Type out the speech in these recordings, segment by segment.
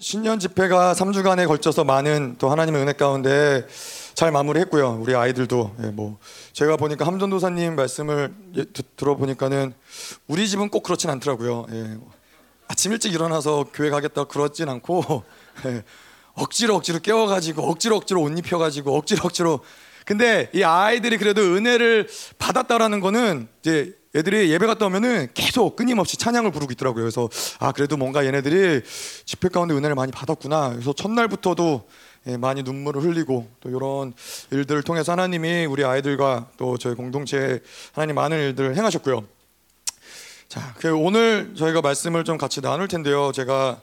신년 집회가 3주간에 걸쳐서 많은 또 하나님의 은혜 가운데 잘 마무리했고요. 우리 아이들도 제가 보니까 함전도사님 말씀을 들어보니까는 우리 집은 꼭 그렇진 않더라고요. 아침 일찍 일어나서 교회 가겠다 그러진 않고 억지로 깨워가지고 억지로 옷 입혀가지고 억지로. 근데 이 아이들이 그래도 은혜를 받았다라는 거는 이제 애들이 예배 갔다 오면은 계속 끊임없이 찬양을 부르고 있더라고요. 그래서 그래도 뭔가 얘네들이 집회 가운데 은혜를 많이 받았구나. 그래서 첫날부터도 많이 눈물을 흘리고 또 이런 일들을 통해서 하나님이 우리 아이들과 또 저희 공동체에 하나님 많은 일들을 행하셨고요. 자, 오늘 저희가 말씀을 좀 같이 나눌 텐데요. 제가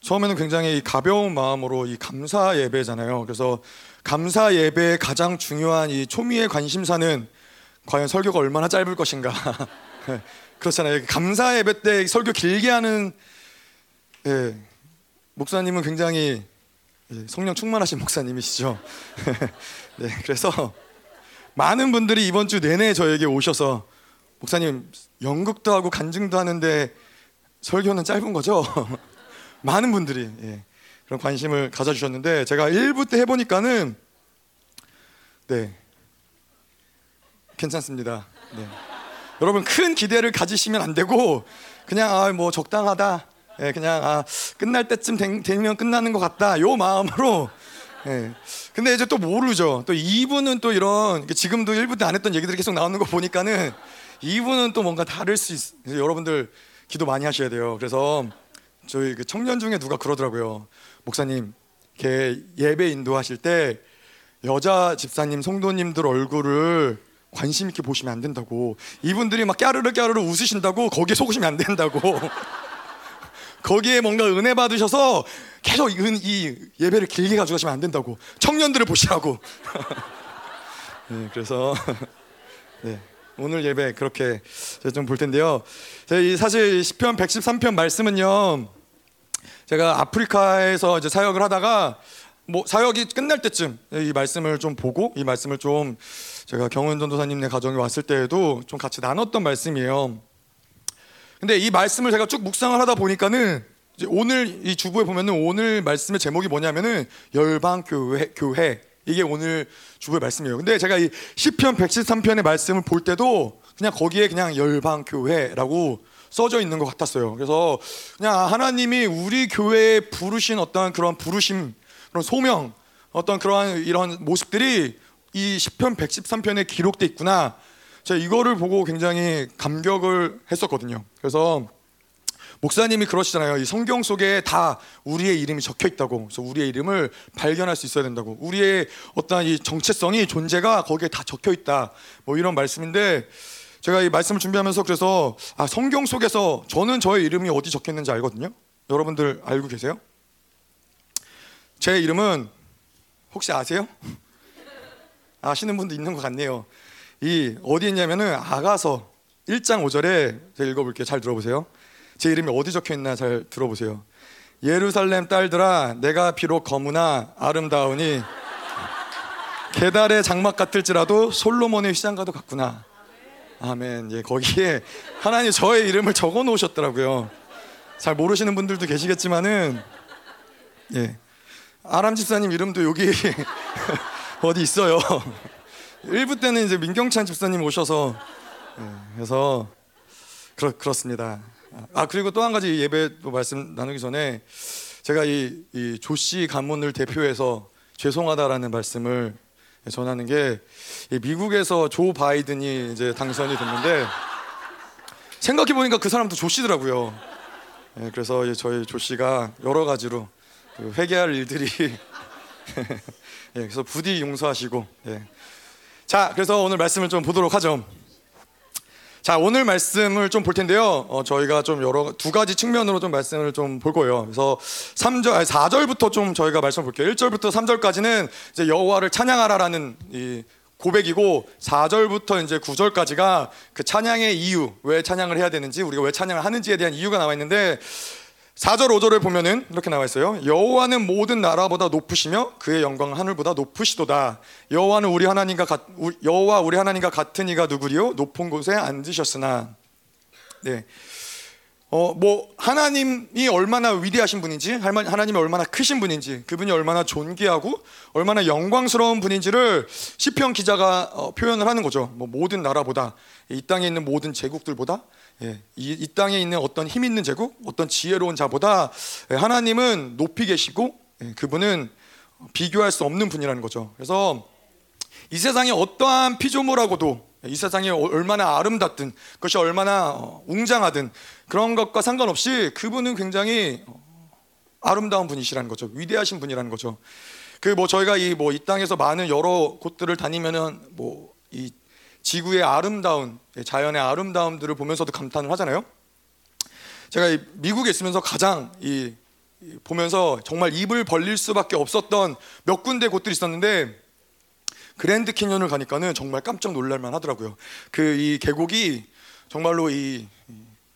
처음에는 굉장히 가벼운 마음으로 이 감사 예배잖아요. 그래서 감사 예배의 가장 중요한 이 초미의 관심사는 과연 설교가 얼마나 짧을 것인가. 그렇잖아요. 감사 예배 때 설교 길게 하는 목사님은 굉장히 성령 충만하신 목사님이시죠. 그래서 많은 분들이 이번 주 내내 저에게 오셔서 목사님 연극도 하고 간증도 하는데 설교는 짧은 거죠? 많은 분들이 그런 관심을 가져주셨는데 제가 1부 때 해보니까는 괜찮습니다. 여러분 큰 기대를 가지시면 안 되고 그냥 적당하다. 그냥 끝날 때쯤 되면 끝나는 것 같다. 요 마음으로. 근데 이제 또 모르죠. 또 2부는 또 이런 지금도 1부 때 안 했던 얘기들이 계속 나오는 거 보니까는 2부는 또 뭔가 다를 수 있어요. 그래서 여러분들 기도 많이 하셔야 돼요. 그래서 저희 청년 중에 누가 그러더라고요. 목사님, 걔 예배 인도하실 때 여자 집사님, 성도님들 얼굴을 관심 있게 보시면 안 된다고, 이분들이 막 깨르르 웃으신다고 거기에 속으시면 안 된다고, 거기에 뭔가 은혜 받으셔서 계속 이 예배를 길게 가져가시면 안 된다고, 청년들을 보시라고. 그래서 오늘 예배 그렇게 좀 볼 텐데요. 사실 시편 113편 말씀은요, 제가 아프리카에서 이제 사역을 하다가 사역이 끝날 때쯤 이 말씀을 좀 보고, 이 말씀을 좀 제가 경훈 전도사님네 가정에 왔을 때에도 좀 같이 나눴던 말씀이에요. 근데 이 말씀을 제가 쭉 묵상을 하다 보니까는 이제 오늘 이 주부에 보면은 오늘 말씀의 제목이 뭐냐면은 열방교회. 이게 오늘 주부의 말씀이에요. 근데 제가 이 시편 113편의 말씀을 볼 때도 그냥 거기에 그냥 열방교회라고 써져 있는 것 같았어요. 그래서 그냥 하나님이 우리 교회에 부르신 어떤 그런 부르심, 그런 소명, 어떤 그러한 이런 모습들이 이 시편 113편에 기록돼 있구나. 제가 이거를 보고 굉장히 감격을 했었거든요. 그래서 목사님이 그러시잖아요. 이 성경 속에 다 우리의 이름이 적혀 있다고. 그래서 우리의 이름을 발견할 수 있어야 된다고. 우리의 어떤 이 정체성이, 존재가 거기에 다 적혀 있다. 이런 말씀인데, 제가 이 말씀을 준비하면서 그래서 성경 속에서 저는 저의 이름이 어디 적혀 있는지 알거든요. 여러분들 알고 계세요? 제 이름은 혹시 아세요? 아시는 분도 있는 것 같네요. 이 어디 있냐면은 아가서 1장 5절에 제가 읽어볼게요. 잘 들어보세요. 제 이름이 어디 적혀있나 잘 들어보세요. 예루살렘 딸들아, 내가 비록 거무나 아름다우니 게달의 장막 같을지라도 솔로몬의 휘장과도 같구나. 아멘. 거기에 하나님 저의 이름을 적어놓으셨더라고요. 잘 모르시는 분들도 계시겠지만은 아람 집사님 이름도 여기 어디 있어요. 1부 때는 이제 민경찬 집사님 오셔서 그래서 그렇습니다. 그리고 또 한 가지 예배도 말씀 나누기 전에 제가 이 조씨 가문을 대표해서 죄송하다라는 말씀을 전하는 게, 미국에서 조 바이든이 이제 당선이 됐는데 생각해 보니까 그 사람도 조씨더라고요. 그래서 저희 조씨가 여러 가지로 회개할 일들이 그래서 부디 용서하시고. 자, 그래서 오늘 말씀을 좀 보도록 하죠. 자, 오늘 말씀을 좀 볼 텐데요. 저희가 좀 두 가지 측면으로 좀 말씀을 좀 볼 거예요. 그래서 4절부터 좀 저희가 말씀을 볼게요. 1절부터 3절까지는 이제 여호와를 찬양하라라는 이 고백이고, 4절부터 이제 9절까지가 그 찬양의 이유, 왜 찬양을 해야 되는지, 우리가 왜 찬양을 하는지에 대한 이유가 나와 있는데, 4절 5절을 보면은 이렇게 나와 있어요. 여호와는 모든 나라보다 높으시며 그의 영광은 하늘보다 높으시도다. 여호와는 여호와 우리 하나님과 같은 이가 누구리요? 높은 곳에 앉으셨으나. 하나님이 얼마나 위대하신 분인지, 하나님이 얼마나 크신 분인지, 그분이 얼마나 존귀하고 얼마나 영광스러운 분인지를 시편 기자가 표현을 하는 거죠. 모든 나라보다, 이 땅에 있는 모든 제국들보다, 이 땅에 있는 어떤 힘 있는 제국, 어떤 지혜로운 자보다 하나님은 높이 계시고 그분은 비교할 수 없는 분이라는 거죠. 그래서 이 세상에 어떠한 피조물하고도, 이 세상이 얼마나 아름답든, 그것이 얼마나 웅장하든 그런 것과 상관없이 그분은 굉장히 아름다운 분이시라는 거죠. 위대하신 분이라는 거죠. 저희가 이 땅에서 많은 여러 곳들을 다니면은 이 지구의 아름다운, 자연의 아름다움들을 보면서도 감탄을 하잖아요. 제가 미국에 있으면서 가장 보면서 정말 입을 벌릴 수밖에 없었던 몇 군데 곳들이 있었는데, 그랜드 캐니언을 가니까는 정말 깜짝 놀랄만 하더라고요. 이 계곡이 정말로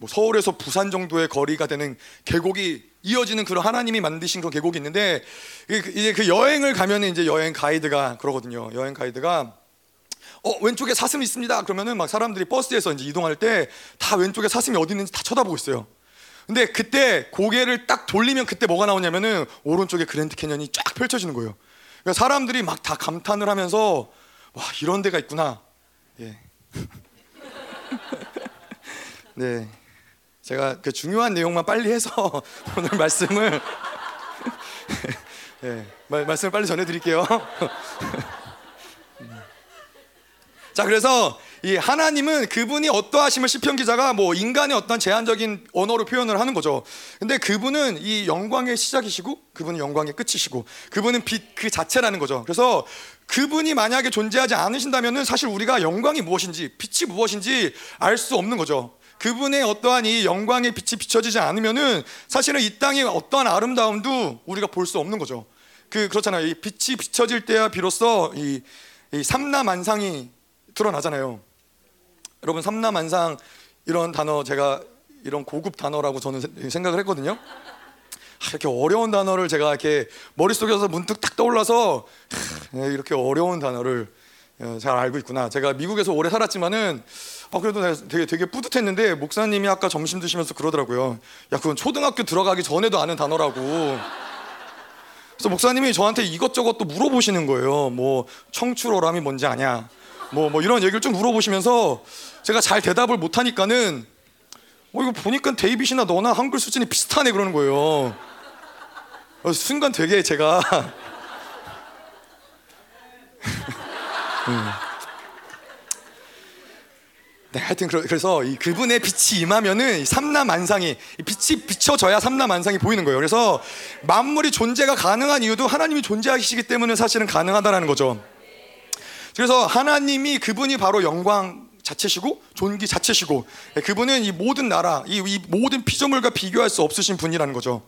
서울에서 부산 정도의 거리가 되는 계곡이 이어지는 그런 하나님이 만드신 그런 계곡이 있는데, 이제 그 여행을 가면은 이제 여행 가이드가 그러거든요. 여행 가이드가 왼쪽에 사슴이 있습니다. 그러면은 막 사람들이 버스에서 이제 이동할 때 다 왼쪽에 사슴이 어디 있는지 다 쳐다보고 있어요. 근데 그때 고개를 딱 돌리면 그때 뭐가 나오냐면은 오른쪽에 그랜드 캐니언이 쫙 펼쳐지는 거예요. 그러니까 사람들이 막 다 감탄을 하면서 와, 이런 데가 있구나. 네, 제가 그 중요한 내용만 빨리 해서 오늘 말씀을 말씀을 빨리 전해드릴게요. 자, 그래서 이 하나님은, 그분이 어떠하심을 시편 기자가 인간의 어떤 제한적인 언어로 표현을 하는 거죠. 근데 그분은 이 영광의 시작이시고, 그분은 영광의 끝이시고, 그분은 빛 그 자체라는 거죠. 그래서 그분이 만약에 존재하지 않으신다면은 사실 우리가 영광이 무엇인지, 빛이 무엇인지 알 수 없는 거죠. 그분의 어떠한 이 영광의 빛이 비춰지지 않으면은 사실은 이 땅의 어떠한 아름다움도 우리가 볼 수 없는 거죠. 그렇잖아요. 이 빛이 비춰질 때야 비로소 이 삼라만상이 드러나잖아요. 여러분, 삼라만상, 이런 단어, 제가 이런 고급 단어라고 저는 생각을 했거든요. 이렇게 어려운 단어를 제가 이렇게 머릿속에서 문득 딱 떠올라서 이렇게 어려운 단어를 잘 알고 있구나. 제가 미국에서 오래 살았지만은 그래도 되게 뿌듯했는데, 목사님이 아까 점심 드시면서 그러더라고요. 야, 그건 초등학교 들어가기 전에도 아는 단어라고. 그래서 목사님이 저한테 이것저것 또 물어보시는 거예요. 청출어람이 뭔지 아냐, 이런 얘기를 좀 물어보시면서 제가 잘 대답을 못하니까는 이거 보니까 데이빗이나 너나 한글 수준이 비슷하네 그러는 거예요. 순간 되게 제가 네, 하여튼 그래서 그분의 빛이 임하면은 삼라만상이, 빛이 비춰져야 삼라만상이 보이는 거예요. 그래서 만물이 존재가 가능한 이유도 하나님이 존재하시기 때문에 사실은 가능하다라는 거죠. 그래서 하나님이, 그분이 바로 영광 자체시고 존귀 자체시고, 그분은 이 모든 나라, 이 모든 피조물과 비교할 수 없으신 분이라는 거죠.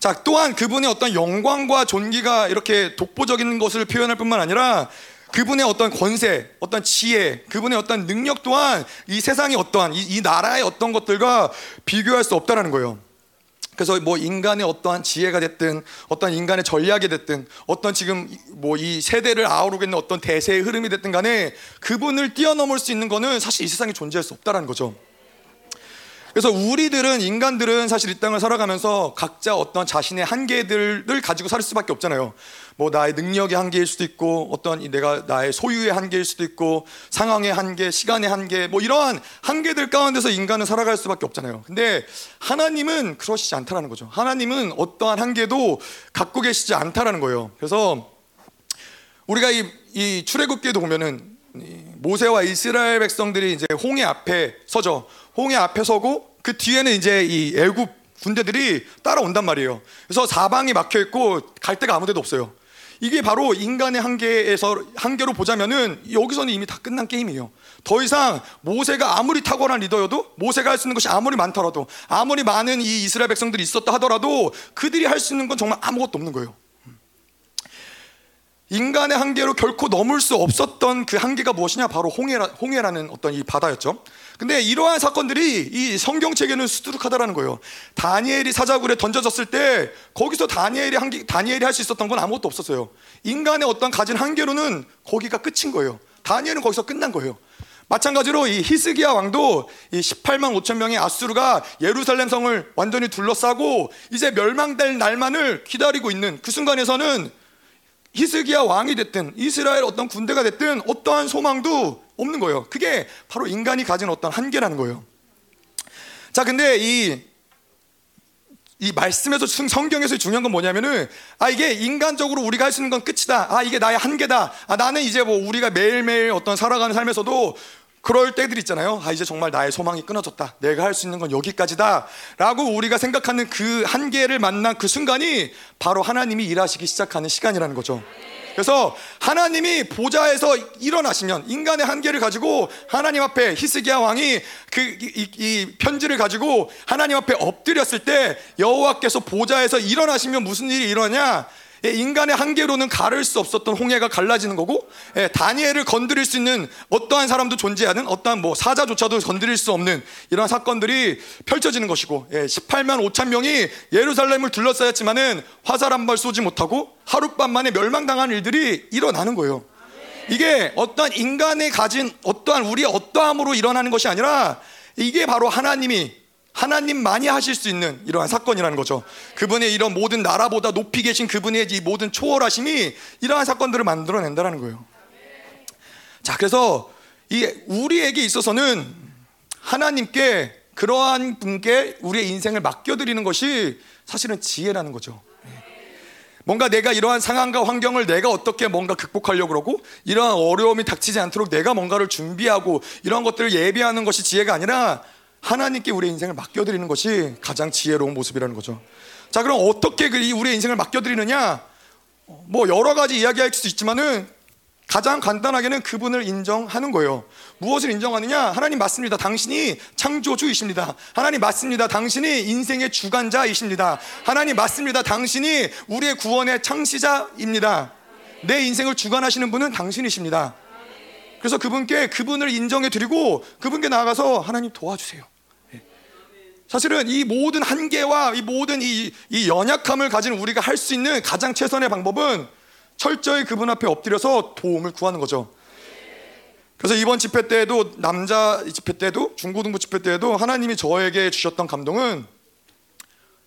자, 또한 그분의 어떤 영광과 존귀가 이렇게 독보적인 것을 표현할 뿐만 아니라 그분의 어떤 권세, 어떤 지혜, 그분의 어떤 능력 또한 이 세상의 어떠한, 이 나라의 어떤 것들과 비교할 수 없다라는 거예요. 그래서 인간의 어떠한 지혜가 됐든, 어떤 인간의 전략이 됐든, 어떤 지금 이 세대를 아우르고 있는 어떤 대세의 흐름이 됐든 간에 그분을 뛰어넘을 수 있는 거는 사실 이 세상에 존재할 수 없다라는 거죠. 그래서 인간들은 사실 이 땅을 살아가면서 각자 어떤 자신의 한계들을 가지고 살 수밖에 없잖아요. 나의 능력의 한계일 수도 있고, 어떤 나의 소유의 한계일 수도 있고, 상황의 한계, 시간의 한계, 이러한 한계들 가운데서 인간은 살아갈 수밖에 없잖아요. 근데 하나님은 그러시지 않다라는 거죠. 하나님은 어떠한 한계도 갖고 계시지 않다라는 거예요. 그래서 우리가 이 출애굽기에도 보면은 모세와 이스라엘 백성들이 이제 홍해 앞에 서죠. 홍해 앞에 서고 그 뒤에는 이제 이 애굽 군대들이 따라온단 말이에요. 그래서 사방이 막혀 있고 갈 데가 아무 데도 없어요. 이게 바로 인간의 한계로 보자면은 여기서는 이미 다 끝난 게임이에요. 더 이상 모세가 아무리 탁월한 리더여도, 모세가 할 수 있는 것이 아무리 많더라도, 아무리 많은 이 이스라엘 백성들이 있었다 하더라도 그들이 할 수 있는 건 정말 아무것도 없는 거예요. 인간의 한계로 결코 넘을 수 없었던 그 한계가 무엇이냐, 바로 홍해라는 어떤 이 바다였죠. 근데 이러한 사건들이 이 성경책에는 수두룩하다라는 거예요. 다니엘이 사자굴에 던져졌을 때 거기서 다니엘이 할 수 있었던 건 아무것도 없었어요. 인간의 어떤 가진 한계로는 거기가 끝인 거예요. 다니엘은 거기서 끝난 거예요. 마찬가지로 이 히스기야 왕도 이 18만 5천 명의 아수르가 예루살렘 성을 완전히 둘러싸고 이제 멸망될 날만을 기다리고 있는 그 순간에서는 히스기야 왕이 됐든 이스라엘 어떤 군대가 됐든 어떠한 소망도 없는 거예요. 그게 바로 인간이 가진 어떤 한계라는 거예요. 자, 근데 이 말씀에서 성경에서 중요한 건 뭐냐면은 이게 인간적으로 우리가 할 수 있는 건 끝이다. 이게 나의 한계다. 나는 이제 뭐 우리가 매일매일 어떤 살아가는 삶에서도 그럴 때들 있잖아요. 이제 정말 나의 소망이 끊어졌다. 내가 할 수 있는 건 여기까지다. 라고 우리가 생각하는 그 한계를 만난 그 순간이 바로 하나님이 일하시기 시작하는 시간이라는 거죠. 그래서 하나님이 보좌에서 일어나시면 인간의 한계를 가지고 하나님 앞에 히스기야 왕이 이 편지를 가지고 하나님 앞에 엎드렸을 때 여호와께서 보좌에서 일어나시면 무슨 일이 일어나냐? 인간의 한계로는 가를 수 없었던 홍해가 갈라지는 거고, 다니엘을 건드릴 수 있는 어떠한 사람도 존재하는 어떠한 뭐 사자조차도 건드릴 수 없는 이런 사건들이 펼쳐지는 것이고, 18만 5천 명이 예루살렘을 둘러싸였지만은 화살 한 발 쏘지 못하고 하룻밤 만에 멸망당한 일들이 일어나는 거예요. 이게 어떠한 인간의 가진 어떠한 우리의 어떠함으로 일어나는 것이 아니라 이게 바로 하나님만이 하실 수 있는 이러한 사건이라는 거죠. 그분의 이런 모든 나라보다 높이 계신 그분의 이 모든 초월하심이 이러한 사건들을 만들어낸다는 거예요. 자, 그래서 우리에게 있어서는 하나님께 그러한 분께 우리의 인생을 맡겨드리는 것이 사실은 지혜라는 거죠. 뭔가 내가 이러한 상황과 환경을 내가 어떻게 뭔가 극복하려고 그러고 이러한 어려움이 닥치지 않도록 내가 뭔가를 준비하고 이런 것들을 예비하는 것이 지혜가 아니라 하나님께 우리의 인생을 맡겨드리는 것이 가장 지혜로운 모습이라는 거죠. 자, 그럼 어떻게 우리의 인생을 맡겨드리느냐? 뭐 여러 가지 이야기할 수 있지만은 가장 간단하게는 그분을 인정하는 거예요. 무엇을 인정하느냐? 하나님 맞습니다. 당신이 창조주이십니다. 하나님 맞습니다. 당신이 인생의 주관자이십니다. 하나님 맞습니다. 당신이 우리의 구원의 창시자입니다. 내 인생을 주관하시는 분은 당신이십니다. 그래서 그분을 인정해드리고 그분께 나아가서 하나님 도와주세요. 사실은 이 모든 한계와 이 모든 이 연약함을 가진 우리가 할 수 있는 가장 최선의 방법은 철저히 그분 앞에 엎드려서 도움을 구하는 거죠. 그래서 이번 집회 때에도 남자 집회 때에도 중고등부 집회 때에도 하나님이 저에게 주셨던 감동은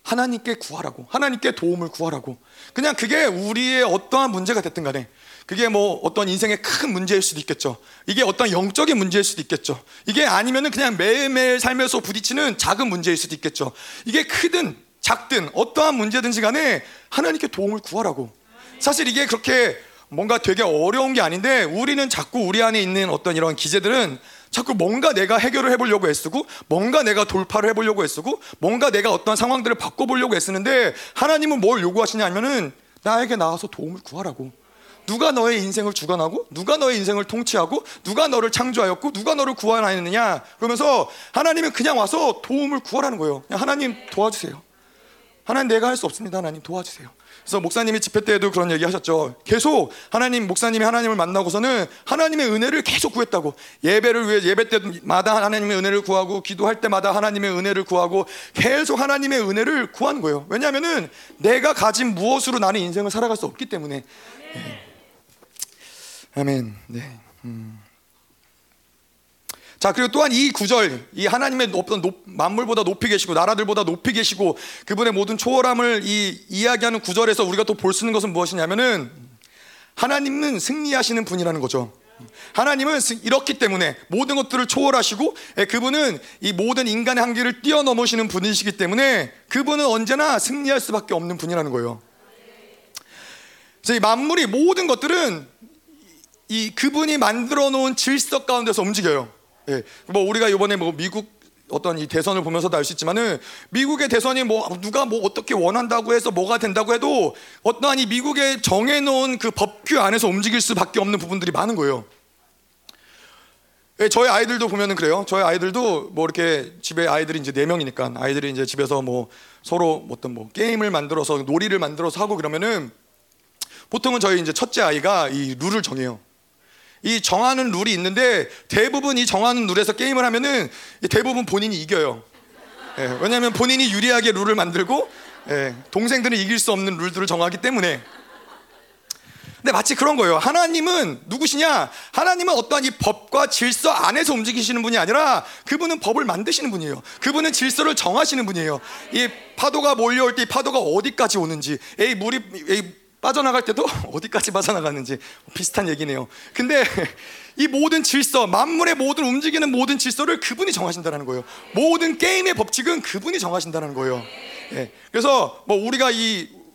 하나님께 구하라고, 하나님께 도움을 구하라고. 그냥 그게 우리의 어떠한 문제가 됐든 간에 그게 뭐 어떤 인생의 큰 문제일 수도 있겠죠. 이게 어떤 영적인 문제일 수도 있겠죠. 이게 아니면은 그냥 매일매일 삶에서 부딪히는 작은 문제일 수도 있겠죠. 이게 크든 작든 어떠한 문제든지 간에 하나님께 도움을 구하라고. 사실 이게 그렇게 뭔가 되게 어려운 게 아닌데 우리는 자꾸 우리 안에 있는 어떤 이런 기제들은 자꾸 뭔가 내가 해결을 해보려고 애쓰고 뭔가 내가 돌파를 해보려고 애쓰고 뭔가 내가 어떤 상황들을 바꿔보려고 애쓰는데 하나님은 뭘 요구하시냐 하면은 나에게 나와서 도움을 구하라고. 누가 너의 인생을 주관하고 누가 너의 인생을 통치하고 누가 너를 창조하였고 누가 너를 구원하였느냐 그러면서 하나님은 그냥 와서 도움을 구하라는 거예요. 하나님 도와주세요. 하나님 내가 할 수 없습니다. 하나님 도와주세요. 그래서 목사님이 집회 때에도 그런 얘기 하셨죠. 계속 목사님이 하나님을 만나고서는 하나님의 은혜를 계속 구했다고. 예배를 위해 예배 때마다 하나님의 은혜를 구하고 기도할 때마다 하나님의 은혜를 구하고 계속 하나님의 은혜를 구한 거예요. 왜냐하면은 내가 가진 무엇으로 나는 인생을 살아갈 수 없기 때문에. 네. 아멘. 네. 자, 그리고 또한 이 구절, 이 하나님의 만물보다 높이 계시고 나라들보다 높이 계시고 그분의 모든 초월함을 이야기하는 구절에서 우리가 또 볼 수 있는 것은 무엇이냐면은 하나님은 승리하시는 분이라는 거죠. 하나님은 이렇기 때문에 모든 것들을 초월하시고 그분은 이 모든 인간의 한계를 뛰어넘으시는 분이시기 때문에 그분은 언제나 승리할 수밖에 없는 분이라는 거예요. 그래서 이 만물이 모든 것들은 그분이 만들어 놓은 질서 가운데서 움직여요. 예. 뭐 우리가 이번에 뭐 미국 어떤 이 대선을 보면서도 알 수 있지만은 미국의 대선이 뭐 누가 뭐 어떻게 원한다고 해서 뭐가 된다고 해도 어떠한 이 미국의 정해놓은 그 법규 안에서 움직일 수밖에 없는 부분들이 많은 거예요. 예, 저희 아이들도 보면은 그래요. 저희 아이들도 뭐 이렇게 집에 아이들이 이제 4명이니까 아이들이 이제 집에서 뭐 서로 어떤 뭐 게임을 만들어서 놀이를 만들어서 하고 그러면은 보통은 저희 이제 첫째 아이가 이 룰을 정해요. 이 정하는 룰이 있는데 대부분 이 정하는 룰에서 게임을 하면은 대부분 본인이 이겨요. 예, 왜냐하면 본인이 유리하게 룰을 만들고 동생들은 이길 수 없는 룰들을 정하기 때문에. 근데 마치 그런 거예요. 하나님은 누구시냐? 하나님은 어떠한 이 법과 질서 안에서 움직이시는 분이 아니라 그분은 법을 만드시는 분이에요. 그분은 질서를 정하시는 분이에요. 이 파도가 몰려올 때 이 파도가 어디까지 오는지, 에이 물이 빠져나갈 때도 어디까지 빠져나가는지 비슷한 얘기네요. 근데 이 모든 질서, 만물의 모든 움직이는 모든 질서를 그분이 정하신다는 거예요. 모든 게임의 법칙은 그분이 정하신다는 거예요. 예. 그래서 뭐 우리가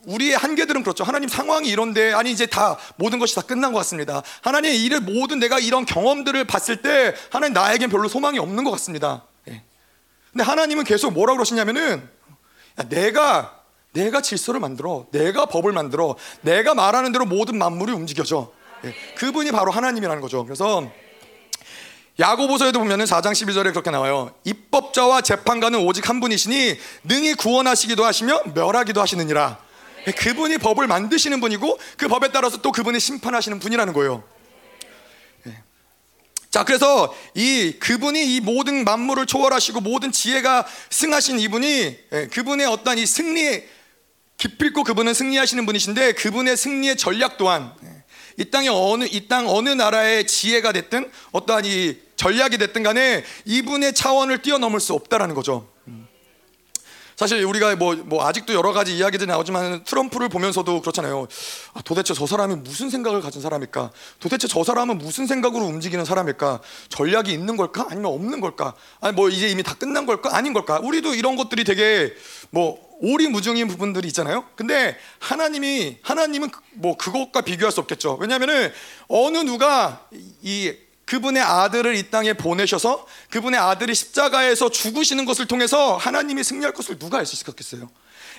우리의 한계들은 그렇죠. 하나님 상황이 이런데, 아니 이제 다 모든 것이 다 끝난 것 같습니다. 하나님 일을 모든 내가 이런 경험들을 봤을 때 하나님 나에겐 별로 소망이 없는 것 같습니다. 예. 근데 하나님은 계속 뭐라 그러시냐면은, 야, 내가 질서를 만들어, 내가 법을 만들어, 내가 말하는 대로 모든 만물이 움직여져. 예, 그분이 바로 하나님이라는 거죠. 그래서 야고보서에도 보면 4장 12절에 그렇게 나와요. 입법자와 재판관은 오직 한 분이시니 능히 구원하시기도 하시며 멸하기도 하시느니라. 예, 그분이 법을 만드시는 분이고 그 법에 따라서 또 그분이 심판하시는 분이라는 거예요. 자, 그래서 그분이 이 모든 만물을 초월하시고 모든 지혜가 승하신 이분이, 예, 그분의 어떤 이 승리의 기필코 그분은 승리하시는 분이신데, 그분의 승리의 전략 또한 이 땅 어느 나라의 지혜가 됐든 어떠한 이 전략이 됐든 간에 이분의 차원을 뛰어넘을 수 없다라는 거죠. 사실 우리가 뭐 아직도 여러 가지 이야기들이 나오지만 트럼프를 보면서도 그렇잖아요. 아, 도대체 저 사람이 무슨 생각을 가진 사람일까? 도대체 저 사람은 무슨 생각으로 움직이는 사람일까? 전략이 있는 걸까? 아니면 없는 걸까? 아니 뭐 이제 이미 다 끝난 걸까? 아닌 걸까? 우리도 이런 것들이 되게 뭐 오리무중인 부분들이 있잖아요. 근데 하나님은 뭐 그것과 비교할 수 없겠죠. 왜냐면은 어느 누가 그분의 아들을 이 땅에 보내셔서 그분의 아들이 십자가에서 죽으시는 것을 통해서 하나님이 승리할 것을 누가 알 수 있었겠어요?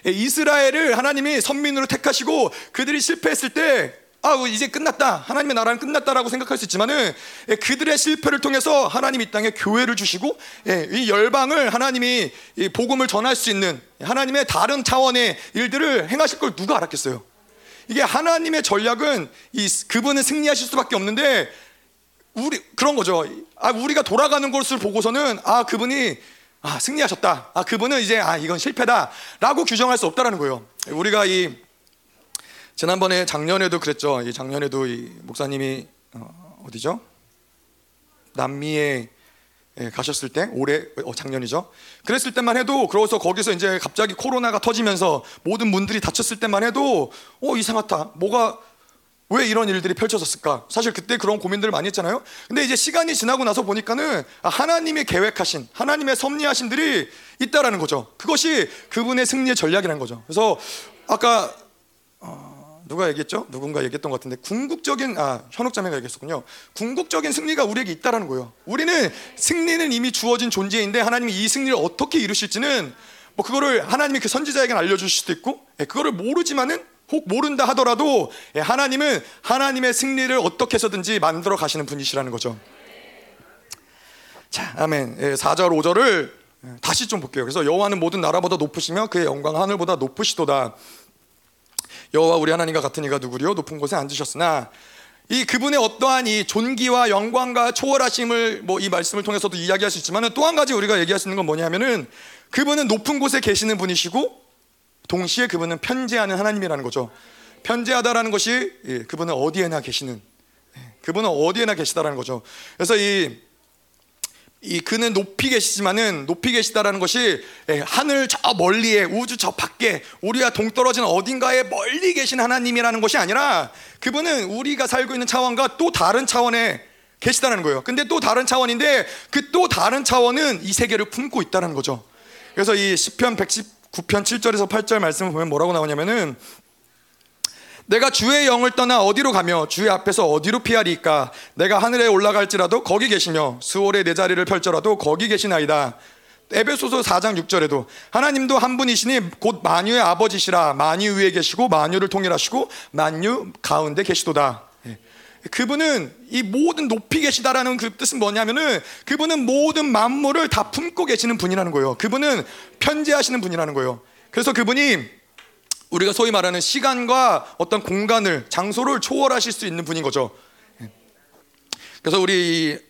이스라엘을 하나님이 선민으로 택하시고 그들이 실패했을 때, 아, 이제 끝났다, 하나님의 나라는 끝났다라고 생각할 수 있지만은 그들의 실패를 통해서 하나님 이 땅에 교회를 주시고 이 열방을 하나님이 이 복음을 전할 수 있는 하나님의 다른 차원의 일들을 행하실 걸 누가 알았겠어요? 이게 하나님의 전략은 그분은 승리하실 수밖에 없는데, 그런 거죠. 아, 우리가 돌아가는 것을 보고서는, 아, 그분이, 아, 승리하셨다, 아, 그분은 이제, 아, 이건 실패다 라고 규정할 수 없다라는 거예요. 우리가 지난번에 작년에도 그랬죠. 작년에도 목사님이 어디죠? 남미에 가셨을 때, 작년이죠. 그랬을 때만 해도, 그래서 거기서 이제 갑자기 코로나가 터지면서 모든 문들이 닫혔을 때만 해도, 이상하다, 왜 이런 일들이 펼쳐졌을까? 사실 그때 그런 고민들을 많이 했잖아요. 근데 이제 시간이 지나고 나서 보니까는 하나님이 계획하신, 하나님의 섭리하신들이 있다라는 거죠. 그것이 그분의 승리의 전략이라는 거죠. 그래서 아까 누군가 얘기했던 것 같은데, 현옥자매가 얘기했었군요. 궁극적인 승리가 우리에게 있다라는 거예요. 우리는 승리는 이미 주어진 존재인데 하나님이 이 승리를 어떻게 이루실지는 그거를 하나님이 그 선지자에게 알려주실 수도 있고, 그거를 모르지만은, 혹 모른다 하더라도 하나님은 하나님의 승리를 어떻게 해서든지 만들어 가시는 분이시라는 거죠. 자, 아멘. 4절 5절을 다시 좀 볼게요. 그래서 여호와는 모든 나라보다 높으시며 그의 영광 하늘보다 높으시도다. 여호와 우리 하나님과 같은 이가 누구리요? 높은 곳에 앉으셨으나. 이 그분의 어떠한 이 존귀와 영광과 초월하심을 이 말씀을 통해서도 이야기할 수 있지만, 또 한 가지 우리가 얘기할 수 있는 건 뭐냐면은, 그분은 높은 곳에 계시는 분이시고 동시에 그분은 편재하는 하나님이라는 거죠. 편재하다라는 것이 그분은 어디에나 계시는, 그분은 어디에나 계시다라는 거죠. 그래서 그는 높이 계시지만은, 높이 계시다라는 것이 하늘 저 멀리에, 우주 저 밖에, 우리와 동떨어진 어딘가에 멀리 계신 하나님이라는 것이 아니라, 그분은 우리가 살고 있는 차원과 또 다른 차원에 계시다는 거예요. 근데 또 다른 차원인데, 그 또 다른 차원은 이 세계를 품고 있다는 거죠. 그래서 시편 9편 7절에서 8절 말씀을 보면 뭐라고 나오냐면은, 내가 주의 영을 떠나 어디로 가며 주의 앞에서 어디로 피하리까? 내가 하늘에 올라갈지라도 거기 계시며 수월에 내 자리를 펼쳐라도 거기 계시나이다. 에베소서 4장 6절에도 하나님도 한 분이시니 곧 만유의 아버지시라, 만유 위에 계시고 만유를 통일하시고 만유 가운데 계시도다. 그분은 이 모든 높이 계시다라는 그 뜻은 뭐냐면은, 그분은 모든 만물을 다 품고 계시는 분이라는 거예요. 그분은 편재하시는 분이라는 거예요. 그래서 그분이 우리가 소위 말하는 시간과 어떤 공간을, 장소를 초월하실 수 있는 분인 거죠. 그래서 우리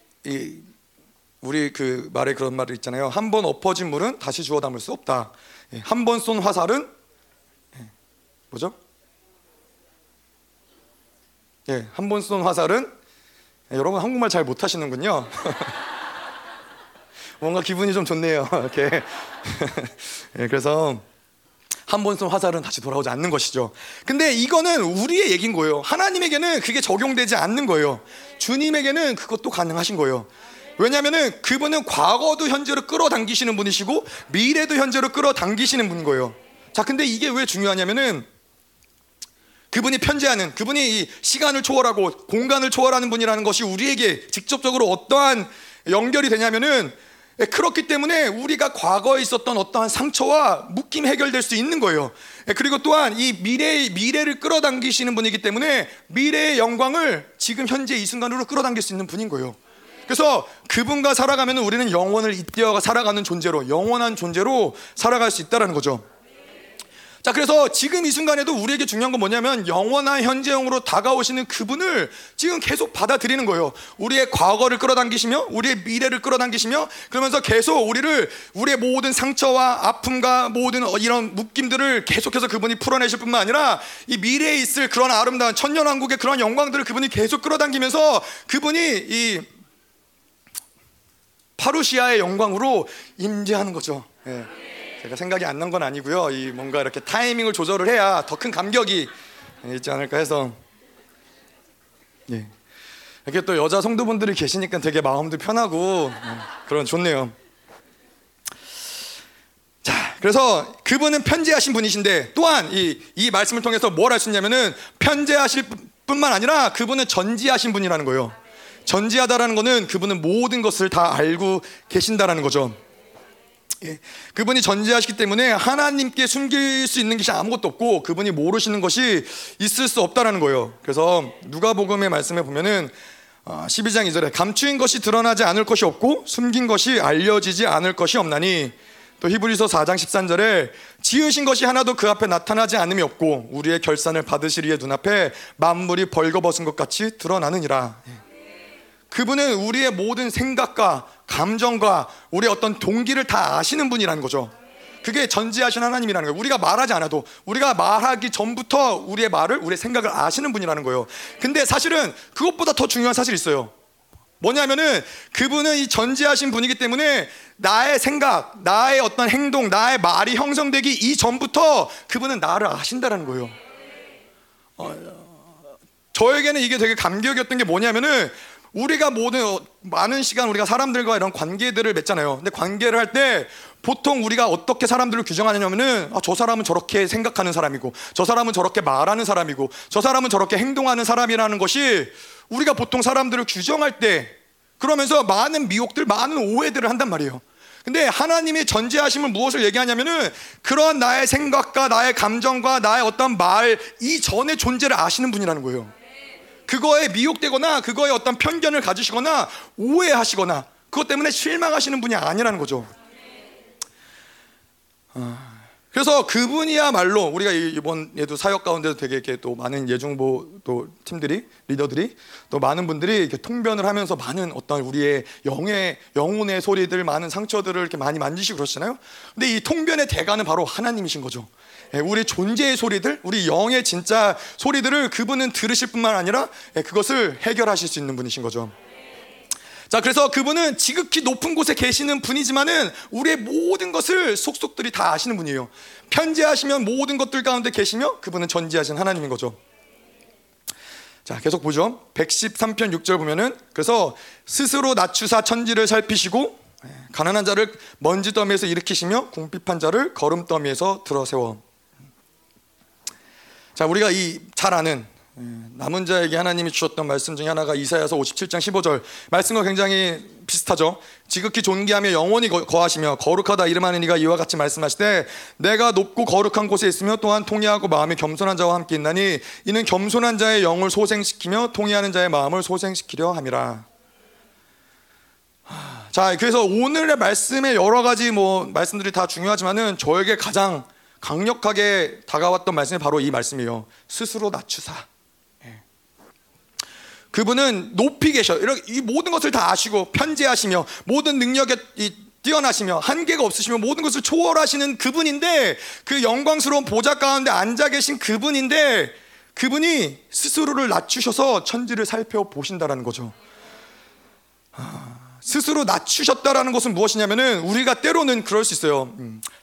그 말에 그런 말이 있잖아요. 한 번 엎어진 물은 다시 주워 담을 수 없다. 한 번 쏜 화살은 뭐죠? 예, 한 번 쏜 화살은. 예, 여러분 한국말 잘 못하시는군요. 뭔가 기분이 좀 좋네요. 이렇게. 예, 그래서 한 번 쏜 화살은 다시 돌아오지 않는 것이죠. 근데 이거는 우리의 얘기인 거예요. 하나님에게는 그게 적용되지 않는 거예요. 주님에게는 그것도 가능하신 거예요. 왜냐하면 그분은 과거도 현재로 끌어당기시는 분이시고 미래도 현재로 끌어당기시는 분인 거예요. 자, 근데 이게 왜 중요하냐면은 그분이 편재하는, 그분이 이 시간을 초월하고 공간을 초월하는 분이라는 것이 우리에게 직접적으로 어떠한 연결이 되냐면은, 그렇기 때문에 우리가 과거에 있었던 어떠한 상처와 묶임이 해결될 수 있는 거예요. 그리고 또한 이 미래를 끌어당기시는 분이기 때문에 미래의 영광을 지금 현재 이 순간으로 끌어당길 수 있는 분인 거예요. 그래서 그분과 살아가면 우리는 영원을 잇대어 살아가는 존재로, 영원한 존재로 살아갈 수 있다는 거죠. 자, 그래서 지금 이 순간에도 우리에게 중요한 건 뭐냐면 영원한 현재형으로 다가오시는 그분을 지금 계속 받아들이는 거예요. 우리의 과거를 끌어당기시며 우리의 미래를 끌어당기시며, 그러면서 계속 우리의 모든 상처와 아픔과 모든 이런 묶임들을 계속해서 그분이 풀어내실 뿐만 아니라 이 미래에 있을 그런 아름다운 천년왕국의 그런 영광들을 그분이 계속 끌어당기면서 그분이 이 파루시아의 영광으로 임재하는 거죠. 예. 제가 생각이 안 난 건 아니고요. 이 뭔가 이렇게 타이밍을 조절을 해야 더 큰 감격이 있지 않을까 해서. 예. 이렇게 또 여자 성도분들이 계시니까 되게 마음도 편하고, 그런 좋네요. 자, 그래서 그분은 편재하신 분이신데 또한 이 말씀을 통해서 뭘 할 수 있냐면은 편재하실 뿐만 아니라 그분은 전지하신 분이라는 거예요. 전지하다라는 거는 그분은 모든 것을 다 알고 계신다라는 거죠. 예. 그분이 전지하시기 때문에 하나님께 숨길 수 있는 것이 아무것도 없고 그분이 모르시는 것이 있을 수 없다라는 거예요. 그래서 누가복음의 말씀에 보면은 12장 2절에 감추인 것이 드러나지 않을 것이 없고 숨긴 것이 알려지지 않을 것이 없나니, 또 히브리서 4장 13절에 지으신 것이 하나도 그 앞에 나타나지 않음이 없고 우리의 결산을 받으시리의 눈앞에 만물이 벌거벗은 것 같이 드러나느니라. 예. 그분은 우리의 모든 생각과 감정과 우리의 어떤 동기를 다 아시는 분이라는 거죠. 그게 전지하신 하나님이라는 거예요. 우리가 말하지 않아도, 우리가 말하기 전부터 우리의 말을, 우리의 생각을 아시는 분이라는 거예요. 근데 사실은 그것보다 더 중요한 사실이 있어요. 뭐냐면은 그분은 이 전지하신 분이기 때문에 나의 생각, 나의 어떤 행동, 나의 말이 형성되기 이전부터 그분은 나를 아신다라는 거예요. 저에게는 이게 되게 감격이었던 게 뭐냐면은 우리가 모든 많은 시간 우리가 사람들과 이런 관계들을 맺잖아요. 근데 관계를 할 때 보통 우리가 어떻게 사람들을 규정하냐면은, 저 사람은 저렇게 생각하는 사람이고 저 사람은 저렇게 말하는 사람이고 저 사람은 저렇게 행동하는 사람이라는 것이 우리가 보통 사람들을 규정할 때, 그러면서 많은 미혹들, 많은 오해들을 한단 말이에요. 근데 하나님의 전지하심은 무엇을 얘기하냐면은 그런 나의 생각과 나의 감정과 나의 어떤 말 이전의 존재를 아시는 분이라는 거예요. 그거에 미혹되거나 그거에 어떤 편견을 가지시거나 오해하시거나 그것 때문에 실망하시는 분이 아니라는 거죠. 그래서 그분이야말로 우리가 이번에도 사역 가운데도 되게 이렇게 또 많은 예중보 또 팀들이, 리더들이 또 많은 분들이 이렇게 통변을 하면서 많은 어떤 우리의 영혼의 소리들, 많은 상처들을 이렇게 많이 만지시고 그러시잖아요. 근데 이 통변의 대가는 바로 하나님이신 거죠. 우리 존재의 소리들, 우리 영의 진짜 소리들을 그분은 들으실 뿐만 아니라 그것을 해결하실 수 있는 분이신 거죠. 자, 그래서 그분은 지극히 높은 곳에 계시는 분이지만은 우리의 모든 것을 속속들이 다 아시는 분이에요. 편재하시면 모든 것들 가운데 계시며 그분은 전지하신 하나님인 거죠. 자, 계속 보죠. 113편 6절 보면은, 그래서 스스로 낮추사 천지를 살피시고 가난한 자를 먼지 더미에서 일으키시며 궁핍한 자를 거름 더미에서 들어세워. 자, 우리가 이 잘 아는 남은 자에게 하나님이 주셨던 말씀 중에 하나가 이사야서 57장 15절 말씀과 굉장히 비슷하죠. 지극히 존귀하며 영원히 거하시며 거룩하다 이름하는 이가 이와 같이 말씀하시되 내가 높고 거룩한 곳에 있으며 또한 통회하고 마음이 겸손한 자와 함께 있나니 이는 겸손한 자의 영을 소생시키며 통회하는 자의 마음을 소생시키려 함이라. 자, 그래서 오늘의 말씀의 여러 가지 말씀들이 다 중요하지만은 저에게 가장 강력하게 다가왔던 말씀이 바로 이 말씀이에요. 스스로 낮추사. 예. 그분은 높이 계셔. 이 모든 것을 다 아시고 편재하시며 모든 능력에 뛰어나시며 한계가 없으시며 모든 것을 초월하시는 그분인데, 그 영광스러운 보좌 가운데 앉아 계신 그분인데 그분이 스스로를 낮추셔서 천지를 살펴보신다라는 거죠. 스스로 낮추셨다라는 것은 무엇이냐면은 우리가 때로는 그럴 수 있어요.